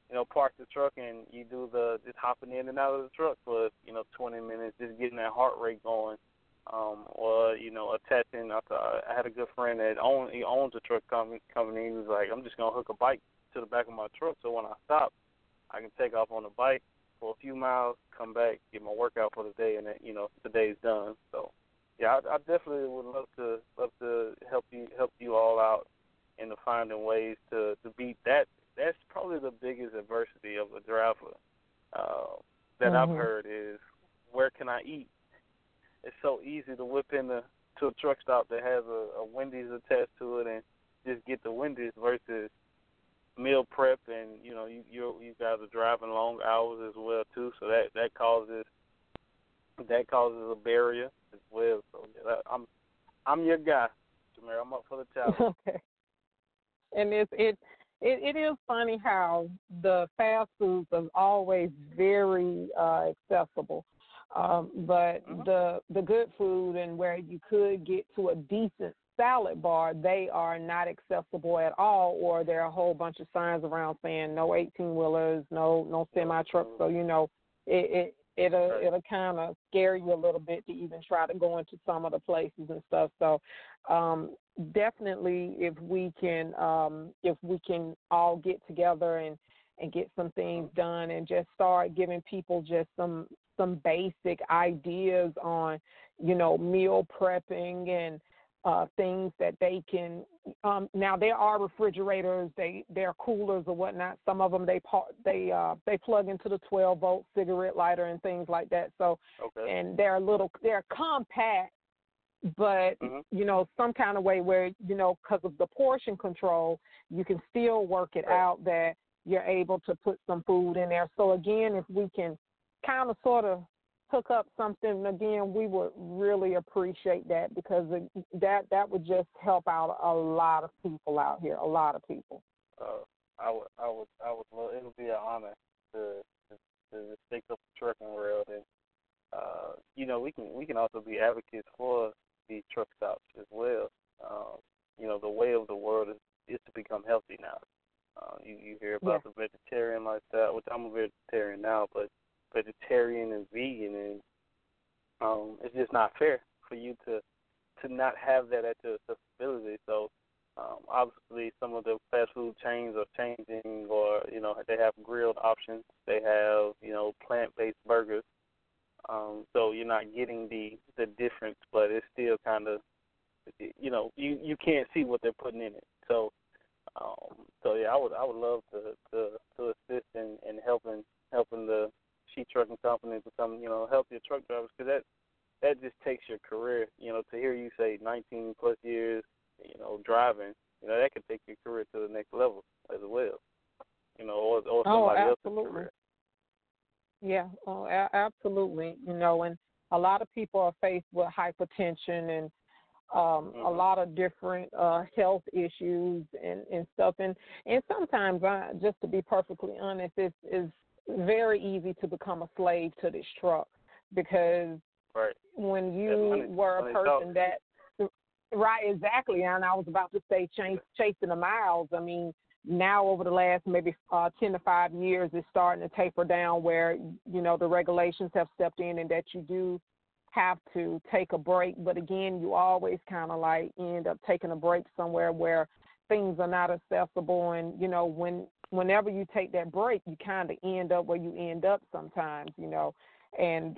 you know, park the truck and you do just hopping in and out of the truck for 20 minutes, just getting that heart rate going, or attaching. I had a good friend that owns a truck company. He was like, I'm just gonna hook a bike to the back of my truck, so when I stop, I can take off on the bike for a few miles, come back, get my workout for the day, and then, the day's done. So, yeah, I definitely would love to help you all out in the finding ways to beat that. That's probably the biggest adversity of a driver that I've heard is, where can I eat? It's so easy to whip to a truck stop that has a Wendy's attached to it and just get the Wendy's versus meal prep, and you guys are driving long hours as well too, so that causes a barrier as well. So yeah, I'm your guy, Tamara. I'm up for the challenge. Okay. And it is funny how the fast foods are always very accessible, but the good food and where you could get to a decent salad bar, they are not accessible at all, or there are a whole bunch of signs around saying no 18-wheelers, no semi-trucks. So, it'll kind of scare you a little bit to even try to go into some of the places and stuff. So definitely if we can all get together and get some things done and just start giving people just some basic ideas on, meal prepping and things that they can. Now there are refrigerators, there are coolers or whatnot. Some of them they plug into the 12-volt cigarette lighter and things like that. So, and they're compact but, you know, some kind of way where, you know, because of the portion control, you can still work it out that you're able to put some food in there. So, again, if we can kind of sort of hook up something, again, we would really appreciate that, because that would just help out a lot of people out here, a lot of people. I would love, it would be an honor to take up the trucking world, and you know, we can also be advocates for the truck stops as well. You know, the way of the world is to become healthy now. You hear about the vegetarian lifestyle, which I'm a vegetarian now, but vegetarian and vegan, and it's just not fair for you to not have that at your facility. So obviously, some of the fast food chains are changing, or you know, they have grilled options. They have, you know, plant-based burgers. So you're not getting the difference, but it's still kind of, you know, you can't see what they're putting in it. So I would love to assist in helping the She Trucking Company become, you know, healthier truck drivers, because that just takes your career, you know, to hear you say 19 plus years, you know, driving, you know, that could take your career to the next level as well, you know, or somebody else's career. Yeah, absolutely. You know, and a lot of people are faced with hypertension and a lot of different health issues and stuff. And sometimes, just to be perfectly honest, it's very easy to become a slave to this truck, because when you were a person that – right, exactly. And I was about to say chasing the miles. I mean, now over the last maybe 10 to 5 years, it's starting to taper down where, you know, the regulations have stepped in and that you do have to take a break. But, again, you always kind of like end up taking a break somewhere where things are not accessible. And, you know, whenever you take that break, you kind of end up where you end up sometimes, you know. And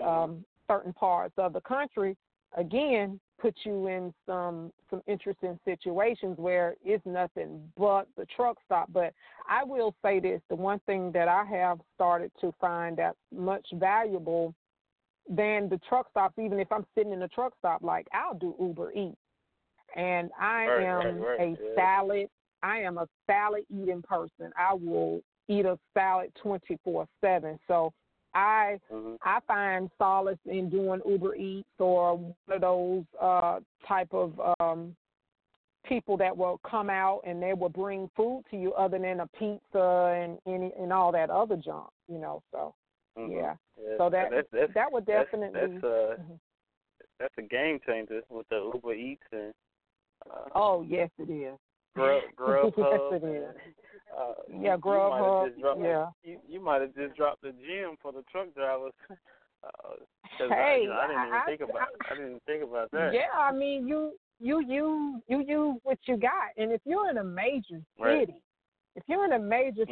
certain parts of the country, again, put you in some interesting situations where it's nothing but the truck stop. But I will say this, the one thing that I have started to find that's much valuable than the truck stops, even if I'm sitting in a truck stop, like I'll do Uber Eats. And I am a salad eating person. I will eat a salad 24/7. So I find solace in doing Uber Eats or one of those type of people that will come out and they will bring food to you other than a pizza and all that other junk, you know. So, So that would definitely that's a game changer with the Uber Eats. And, oh, yes, it is. Grub yes, it is. Grub Hub. Yeah. You might have just dropped the gym for the truck drivers. I didn't think about that. Yeah, I mean, you use what you got, and if you're in a major city,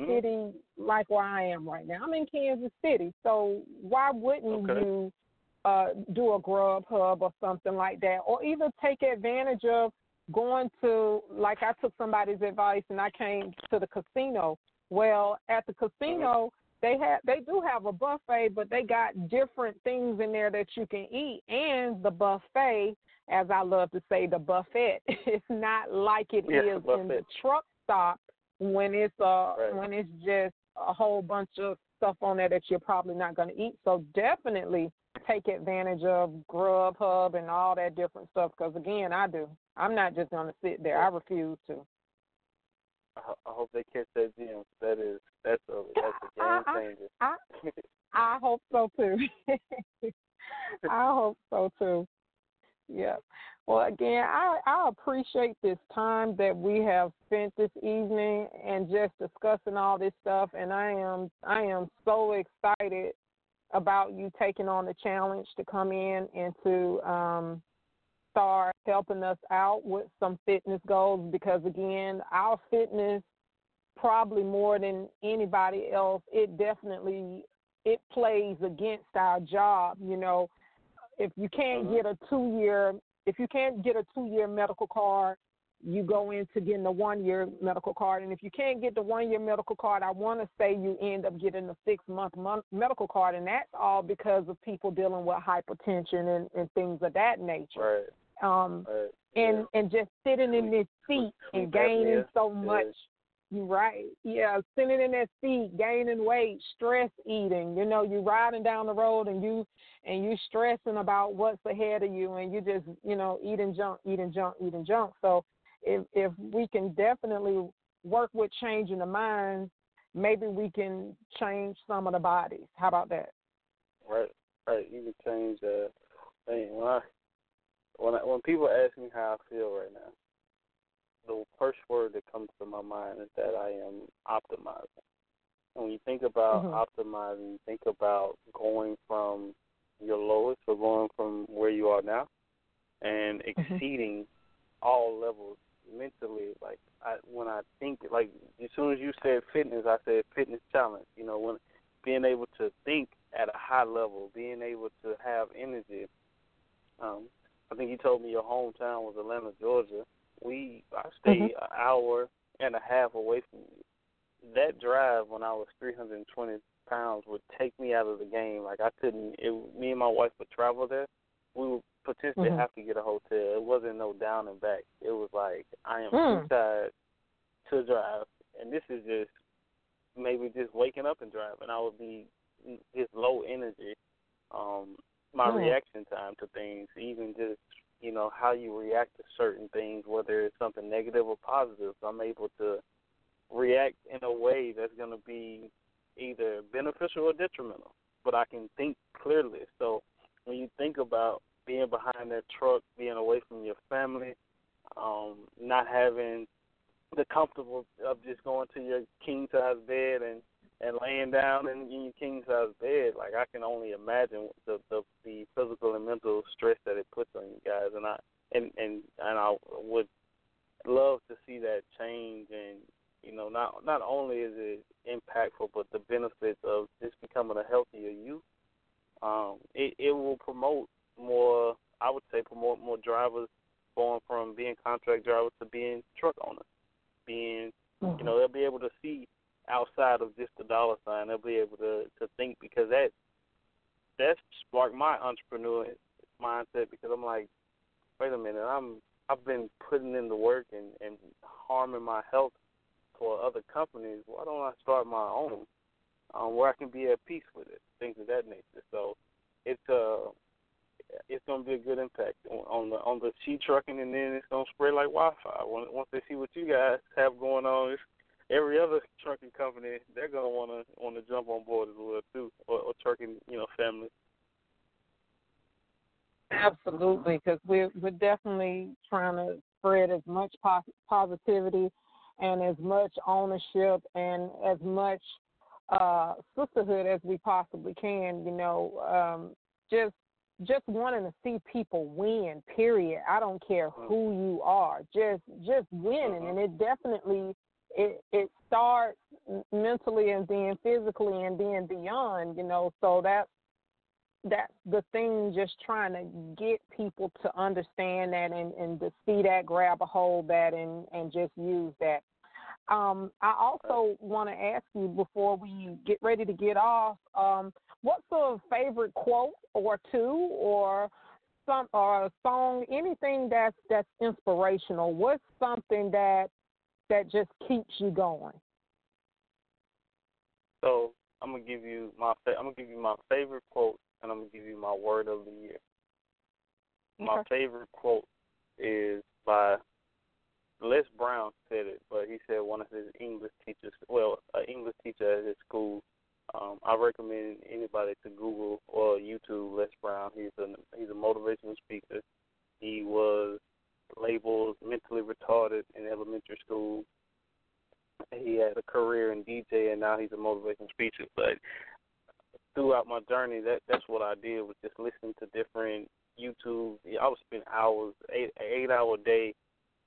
city like where I am right now, I'm in Kansas City, so why wouldn't you do a Grub Hub or something like that, or even take advantage of going to, like I took somebody's advice and I came to the casino. Well, at the casino, they do have a buffet, but they got different things in there that you can eat. And the buffet, as I love to say, the buffet, it's not like it is in the truck stop when it's when it's just a whole bunch of stuff on there that you're probably not going to eat. So definitely take advantage of Grubhub and all that different stuff, because, again, I do. I'm not just going to sit there. I refuse to. I hope they catch that gym. That's a game changer. I hope so, too. I hope so, too. Yeah. Well, again, I appreciate this time that we have spent this evening and just discussing all this stuff, and I am so excited about you taking on the challenge to come in and to start helping us out with some fitness goals, because, again, our fitness, probably more than anybody else, it plays against our job. You know, if you can't get a 2-year, medical card, you go into getting a 1-year medical card. And if you can't get the 1-year medical card, I want to say you end up getting a 6-month medical card. And that's all because of people dealing with hypertension and things of that nature. Right. and just sitting in this seat and gaining so much. You're right. Yeah, sitting in that seat, gaining weight, stress eating. You know, you're riding down the road and you stressing about what's ahead of you, and you just, you know, eating junk. So if we can definitely work with changing the mind, maybe we can change some of the bodies. How about that? Right. You can change the thing. When people ask me how I feel right now, the first word that comes to my mind is that I am optimizing. And when you think about optimizing, you think about going from your lowest or going from where you are now and exceeding all levels mentally. Like when I think, like as soon as you said fitness, I said fitness challenge. You know, when being able to think at a high level, being able to have energy. I think you told me your hometown was Atlanta, Georgia. I stayed an hour and a half away from you. That drive when I was 320 pounds would take me out of the game. Like I couldn't. Me and my wife would travel there. We would potentially have to get a hotel. It wasn't no down and back. It was like I am too tired to drive, and this is just maybe just waking up and driving. I would be just low energy. My reaction time to things, even just, you know, how you react to certain things, whether it's something negative or positive. I'm able to react in a way that's going to be either beneficial or detrimental, but I can think clearly. So when you think about being behind that truck, being away from your family, not having the comfortable of just going to your king-size bed and laying down in your king-size bed, like I can only imagine the physical and mental stress that it puts on you guys, and I would love to see that change. And you know, not only is it impactful, but the benefits of just becoming a healthier you, it will promote more. I would say promote more drivers going from being contract drivers to being truck owners, you know, they'll be able to see outside of just the dollar sign. They'll be able to think, because that sparked my entrepreneur mindset, because I'm like, wait a minute, I've been putting in the work and harming my health for other companies. Why don't I start my own where I can be at peace with it, things of that nature. So it's going to be a good impact on the She Trucking, and then it's going to spread like Wi-Fi. Once they see what you guys have going on, every other trucking company, they're gonna wanna jump on board as well too, or trucking, you know, family. Absolutely, because we're definitely trying to spread as much positivity and as much ownership and as much sisterhood as we possibly can. You know, just wanting to see people win. Period. I don't care who you are. Just winning, and it definitely. It starts mentally and then physically and then beyond, you know. So that's the thing, just trying to get people to understand that and to see that, grab a hold of that, and just use that. I also want to ask you, before we get ready to get off, what's your favorite quote or two or some or a song, anything that's inspirational? What's something that just keeps you going? So I'm gonna give you my favorite quote, and I'm gonna give you my word of the year. Okay. My favorite quote is by Les Brown. Said it, but he said one of his English teachers, an English teacher at his school. I recommend anybody to Google or YouTube Les Brown. He's a motivational speaker. He was labeled mentally retarded in elementary school. He had a career in DJ, and now he's a motivational speaker. But throughout my journey, that's what I did, was just listen to different YouTube. I would spend hours, eight-hour day,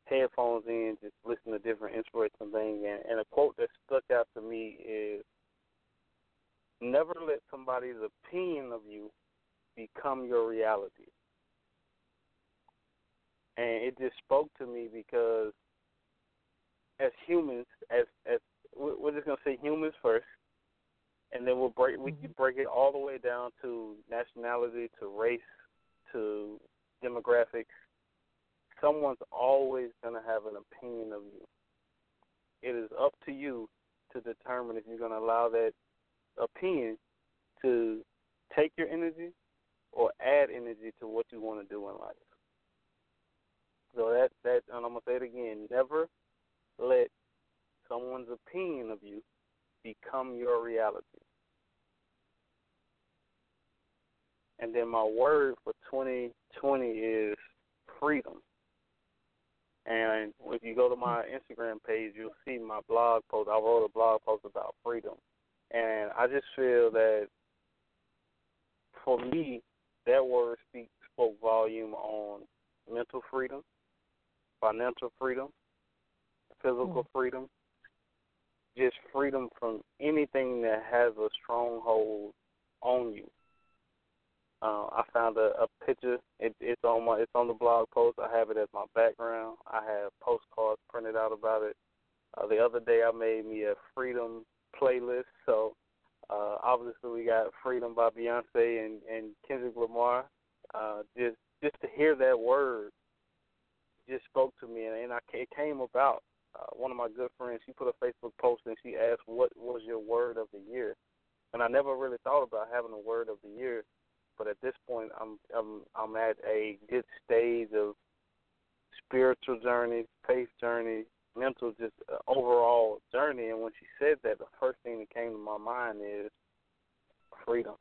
headphones in, just listen to different inspirational things. And a quote that stuck out to me is, never let somebody's opinion of you become your reality. And it just spoke to me, because as humans, as we're just gonna say humans first, and then we can break it all the way down to nationality, to race, to demographics, someone's always going to have an opinion of you. It is up to you to determine if you're going to allow that opinion to take your energy or add energy to what you want to do in life. So that, and I'm going to say it again, never let someone's opinion of you become your reality. And then my word for 2020 is freedom. And if you go to my Instagram page, you'll see my blog post. I wrote a blog post about freedom. And I just feel that, for me, that word spoke volume on mental freedom, financial freedom, physical freedom, just freedom from anything that has a stronghold on you. I found a picture. It's on the blog post. I have it as my background. I have postcards printed out about it. The other day I made me a freedom playlist. So obviously we got Freedom by Beyonce and Kendrick Lamar. Just to hear that word just spoke to me, and it came about. One of my good friends, she put a Facebook post and she asked, what was your word of the year? And I never really thought about having a word of the year. But at this point, I'm at a good stage of spiritual journey, faith journey, mental, just overall journey. And when she said that, the first thing that came to my mind is freedom.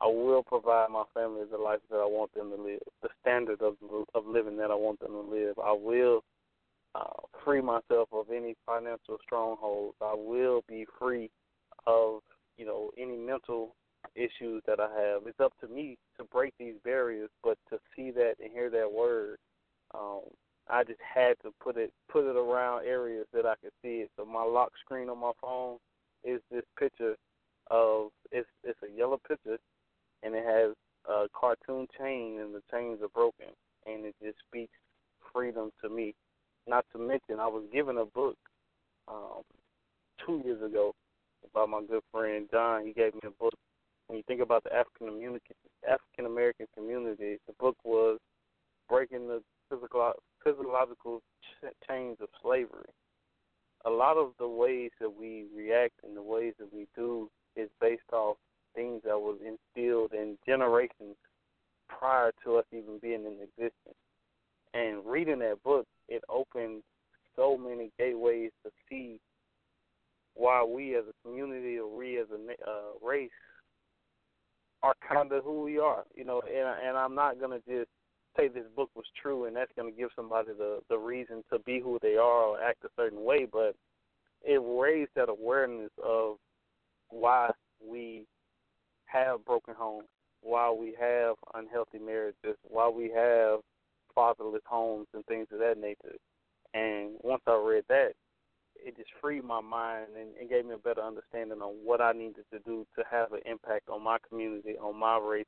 I will provide my family the life that I want them to live, the standard of living that I want them to live. I will free myself of any financial strongholds. I will be free of, any mental issues that I have. It's up to me to break these barriers, but to see that and hear that word, I just had to put it around areas that I could see it. So my lock screen on my phone is this picture of, it's a yellow picture, and it has a cartoon chain, and the chains are broken, and it just speaks freedom to me. Not to mention, I was given a book 2 years ago by my good friend John. He gave me a book. When you think about the African-American community, the book was Breaking the Physiological Chains of Slavery. A lot of the ways that we react and the ways that we do is based off things that was instilled in generations prior to us even being in existence. And reading that book, it opened so many gateways to see why we as a community or we as a race are kind of who we are, and I'm not going to just say this book was true and that's going to give somebody the reason to be who they are or act a certain way, but it raised that awareness of why we have broken homes, why we have unhealthy marriages, why we have fatherless homes and things of that nature. And once I read that, it just freed my mind and gave me a better understanding on what I needed to do to have an impact on my community, on my race,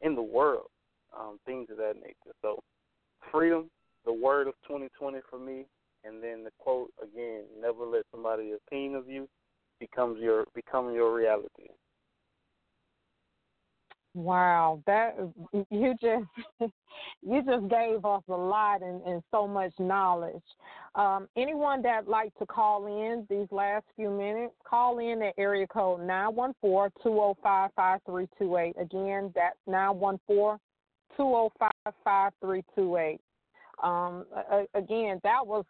in the world, things of that nature. So freedom, the word of 2020 for me, and then the quote, again, never let somebody's opinion of you become your reality. Wow, that you just gave us a lot and so much knowledge. Anyone that like to call in these last few minutes, call in at area code 914-205-5328. Again, that's 914-205-5328. Again, that was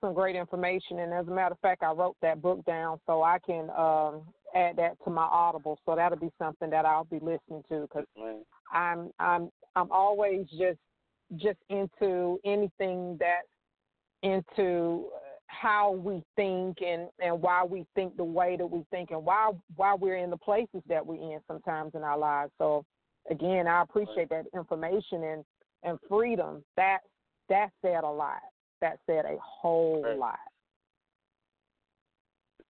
some great information, and as a matter of fact, I wrote that book down so I can add that to my Audible, so that'll be something that I'll be listening to, because I'm always just into anything that's into how we think and why we think the way that we think and why we're in the places that we're in sometimes in our lives. So again, I appreciate that information and freedom. That said a lot. That said a whole lot.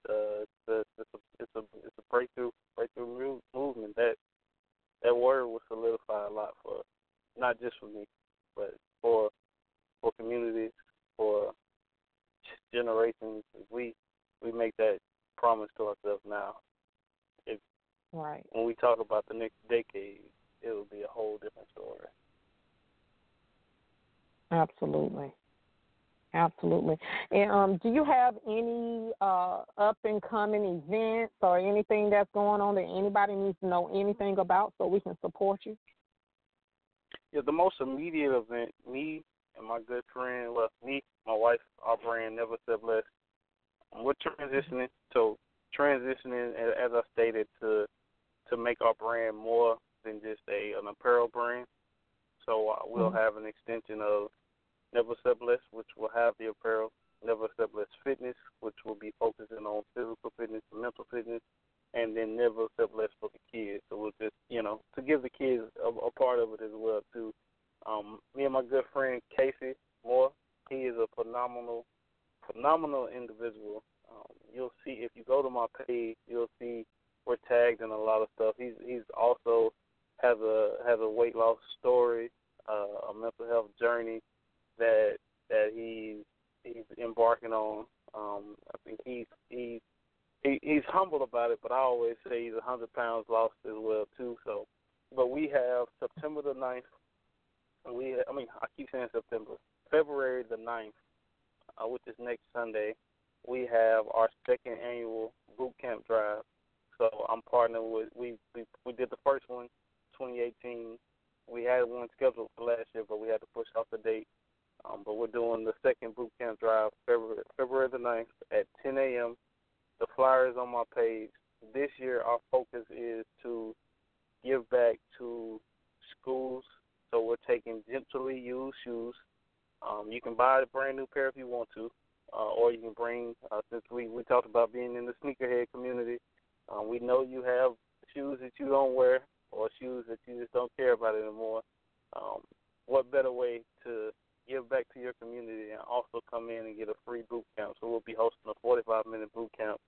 It's a breakthrough movement. That word will solidify a lot for, not just for me, but for communities, for generations. We make that promise to ourselves now. When we talk about the next decade, it will be a whole different story. Absolutely. Absolutely. And do you have any up-and-coming events or anything that's going on that anybody needs to know anything about so we can support you? Yeah, the most immediate event, me and my good friend, well, me, my wife, our brand, Never Accept Less. We're transitioning to as I stated, to make our brand more than just an apparel brand. So we'll have an extension of Never Accept Less, which will have the apparel, Never Accept Less Fitness, which will be focusing on physical fitness and mental fitness, and then Never Accept Less for the kids. So we'll just, to give the kids a part of it as well, too. Me and my good friend Casey Moore, he is a phenomenal individual. You'll see if you go to my page, you'll see we're tagged in a lot of stuff. He's also has a weight loss story, a mental health journey that he's embarking on. I think he's humble about it, but I always say he's 100 pounds lost as well too. So, but we have September the 9th. February the 9th, which is next Sunday. We have our second annual boot camp drive. So I'm partnering with, we did the first one, 2018. We had one scheduled for last year, but we had to push off the date. But we're doing the second boot camp drive, February the 9th at 10 a.m. The flyer is on my page. This year our focus is to give back to schools. So we're taking gently used shoes. You can buy a brand new pair if you want to. Or you can bring, since we talked about being in the sneakerhead community, we know you have shoes that you don't wear or shoes that you just don't care about anymore. What better way to give back to your community and also come in and get a free boot camp? So we'll be hosting a 45-minute boot camp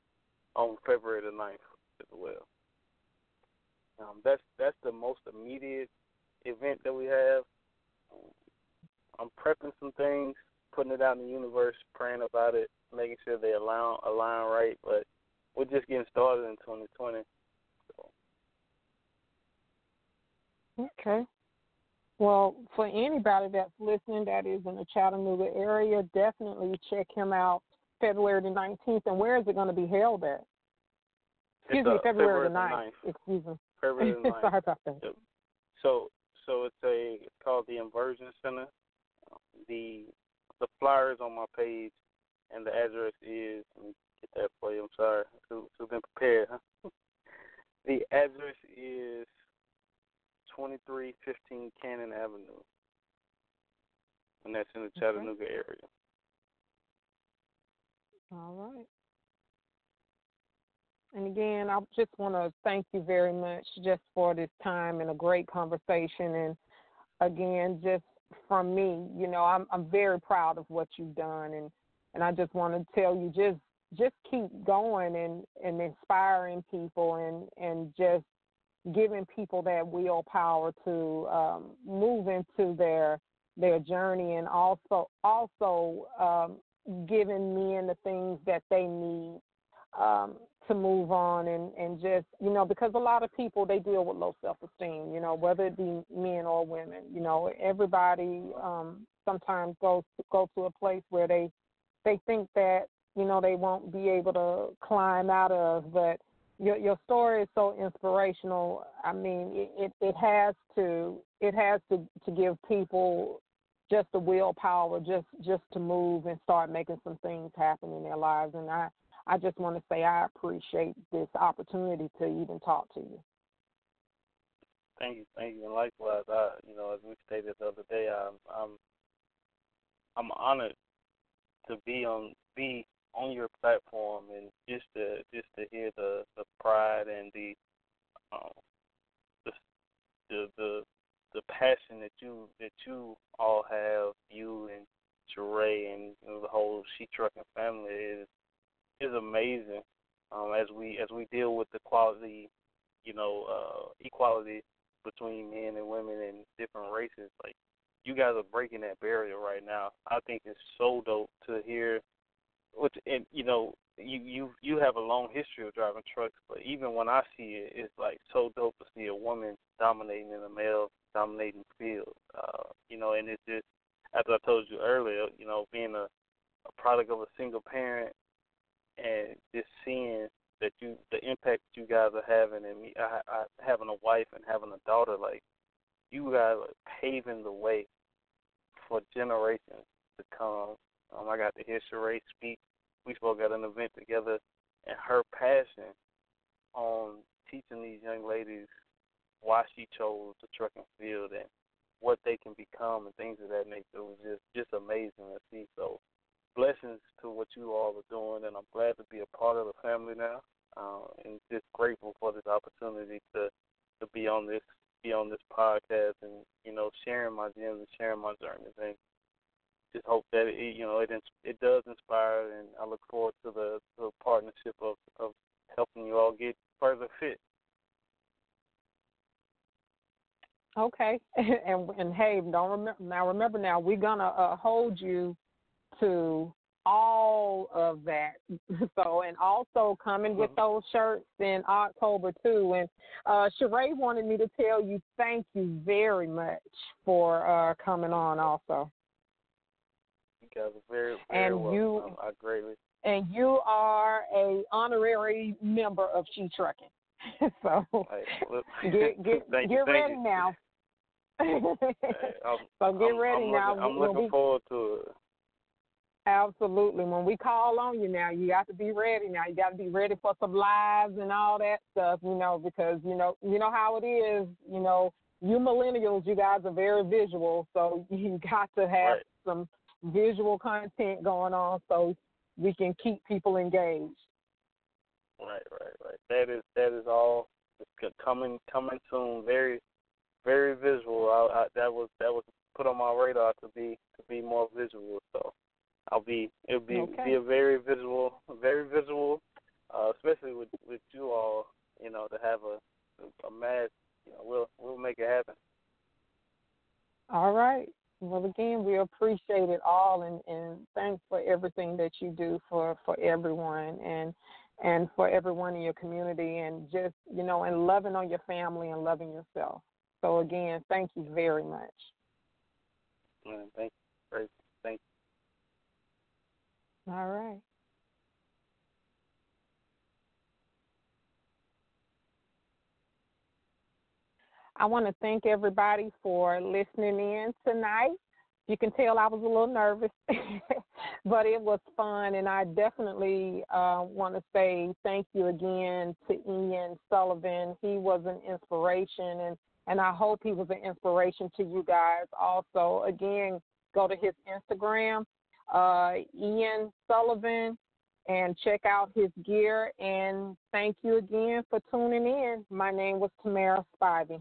on February the 9th as well. That's the most immediate event that we have. I'm prepping some things, putting it out in the universe, praying about it, making sure they align right. But we're just getting started in 2020. So. Okay. Well, for anybody that's listening that is in the Chattanooga area, definitely check him out February the 19th. And where is it going to be held at? February the 9th. Excuse me. February the 9th. Sorry about that. Yep. So it's called the Inversion Center. The flyer is on my page, and the address is, let me get that for you, I'm sorry. Who's been prepared, huh? The address is 2315 Cannon Avenue, and that's in the Chattanooga area. All right. And again, I just want to thank you very much just for this time and a great conversation. And again, just from me, I'm very proud of what you've done. And I just want to tell you, just keep going and inspiring people and just giving people that willpower to move into their journey, and also giving men the things that they need. To move on and just, because a lot of people, they deal with low self-esteem, whether it be men or women, everybody sometimes go to a place where they think that, they won't be able to climb out of, but your story is so inspirational. I mean, it has to give people just the willpower, just to move and start making some things happen in their lives. And I just want to say I appreciate this opportunity to even talk to you. Thank you, and likewise, as we stated the other day, I'm honored to be on your platform, and just to hear the pride and the passion that you all have, you and Jeray and the whole She Trucking family is amazing. As we deal with the quality, equality between men and women and different races, like you guys are breaking that barrier right now. I think it's so dope to hear. You have a long history of driving trucks, but even when I see it, it's like so dope to see a woman dominating in a male dominating field. And it's just as I told you earlier, you know, being a product of a single parent and just seeing that the impact you guys are having, and me I having a wife and having a daughter, like, you guys are paving the way for generations to come. I got to hear Sheree speak. We spoke at an event together, and her passion on teaching these young ladies why she chose the trucking field and what they can become and things of that nature, it was just amazing to see. So blessings to what you all are doing, and I'm glad to be a part of the family now, and just grateful for this opportunity to be on this podcast and, you know, sharing my gems and sharing my journeys, and just hope that it does inspire, and I look forward to the partnership of helping you all get further fit. Okay, and hey, remember, we're gonna hold you to all of that. So, and also coming with those shirts in October too. And Sheree wanted me to tell you thank you very much for coming on also. You guys are very, very welcome. I greatly. And you are a honorary member of She Trucking. So get ready now. So get ready now. I'm looking forward to it. Absolutely. When we call on you now, you got to be ready now. You got to be ready for some lives and all that stuff, you know, because, you know how it is, you know, you millennials, you guys are very visual. So you got to have some visual content going on so we can keep people engaged. Right. That is all. It's coming soon. Very, very visual. That was put on my radar to be more visual. So it'll be a very visual, especially with you all. You know, to have a match. You know, we'll make it happen. All right. Well, again, we appreciate it all, and thanks for everything that you do for everyone and for everyone in your community, and just, you know, and loving on your family and loving yourself. So, again, thank you very much. Thank you. Thank you. All right. I want to thank everybody for listening in tonight. You can tell I was a little nervous, but it was fun, and I definitely want to say thank you again to Ian Sullivan. He was an inspiration, and I hope he was an inspiration to you guys also. Again, go to his Instagram, Ian Sullivan, and check out his gear, and thank you again for tuning in. My name was Tamara Spivey.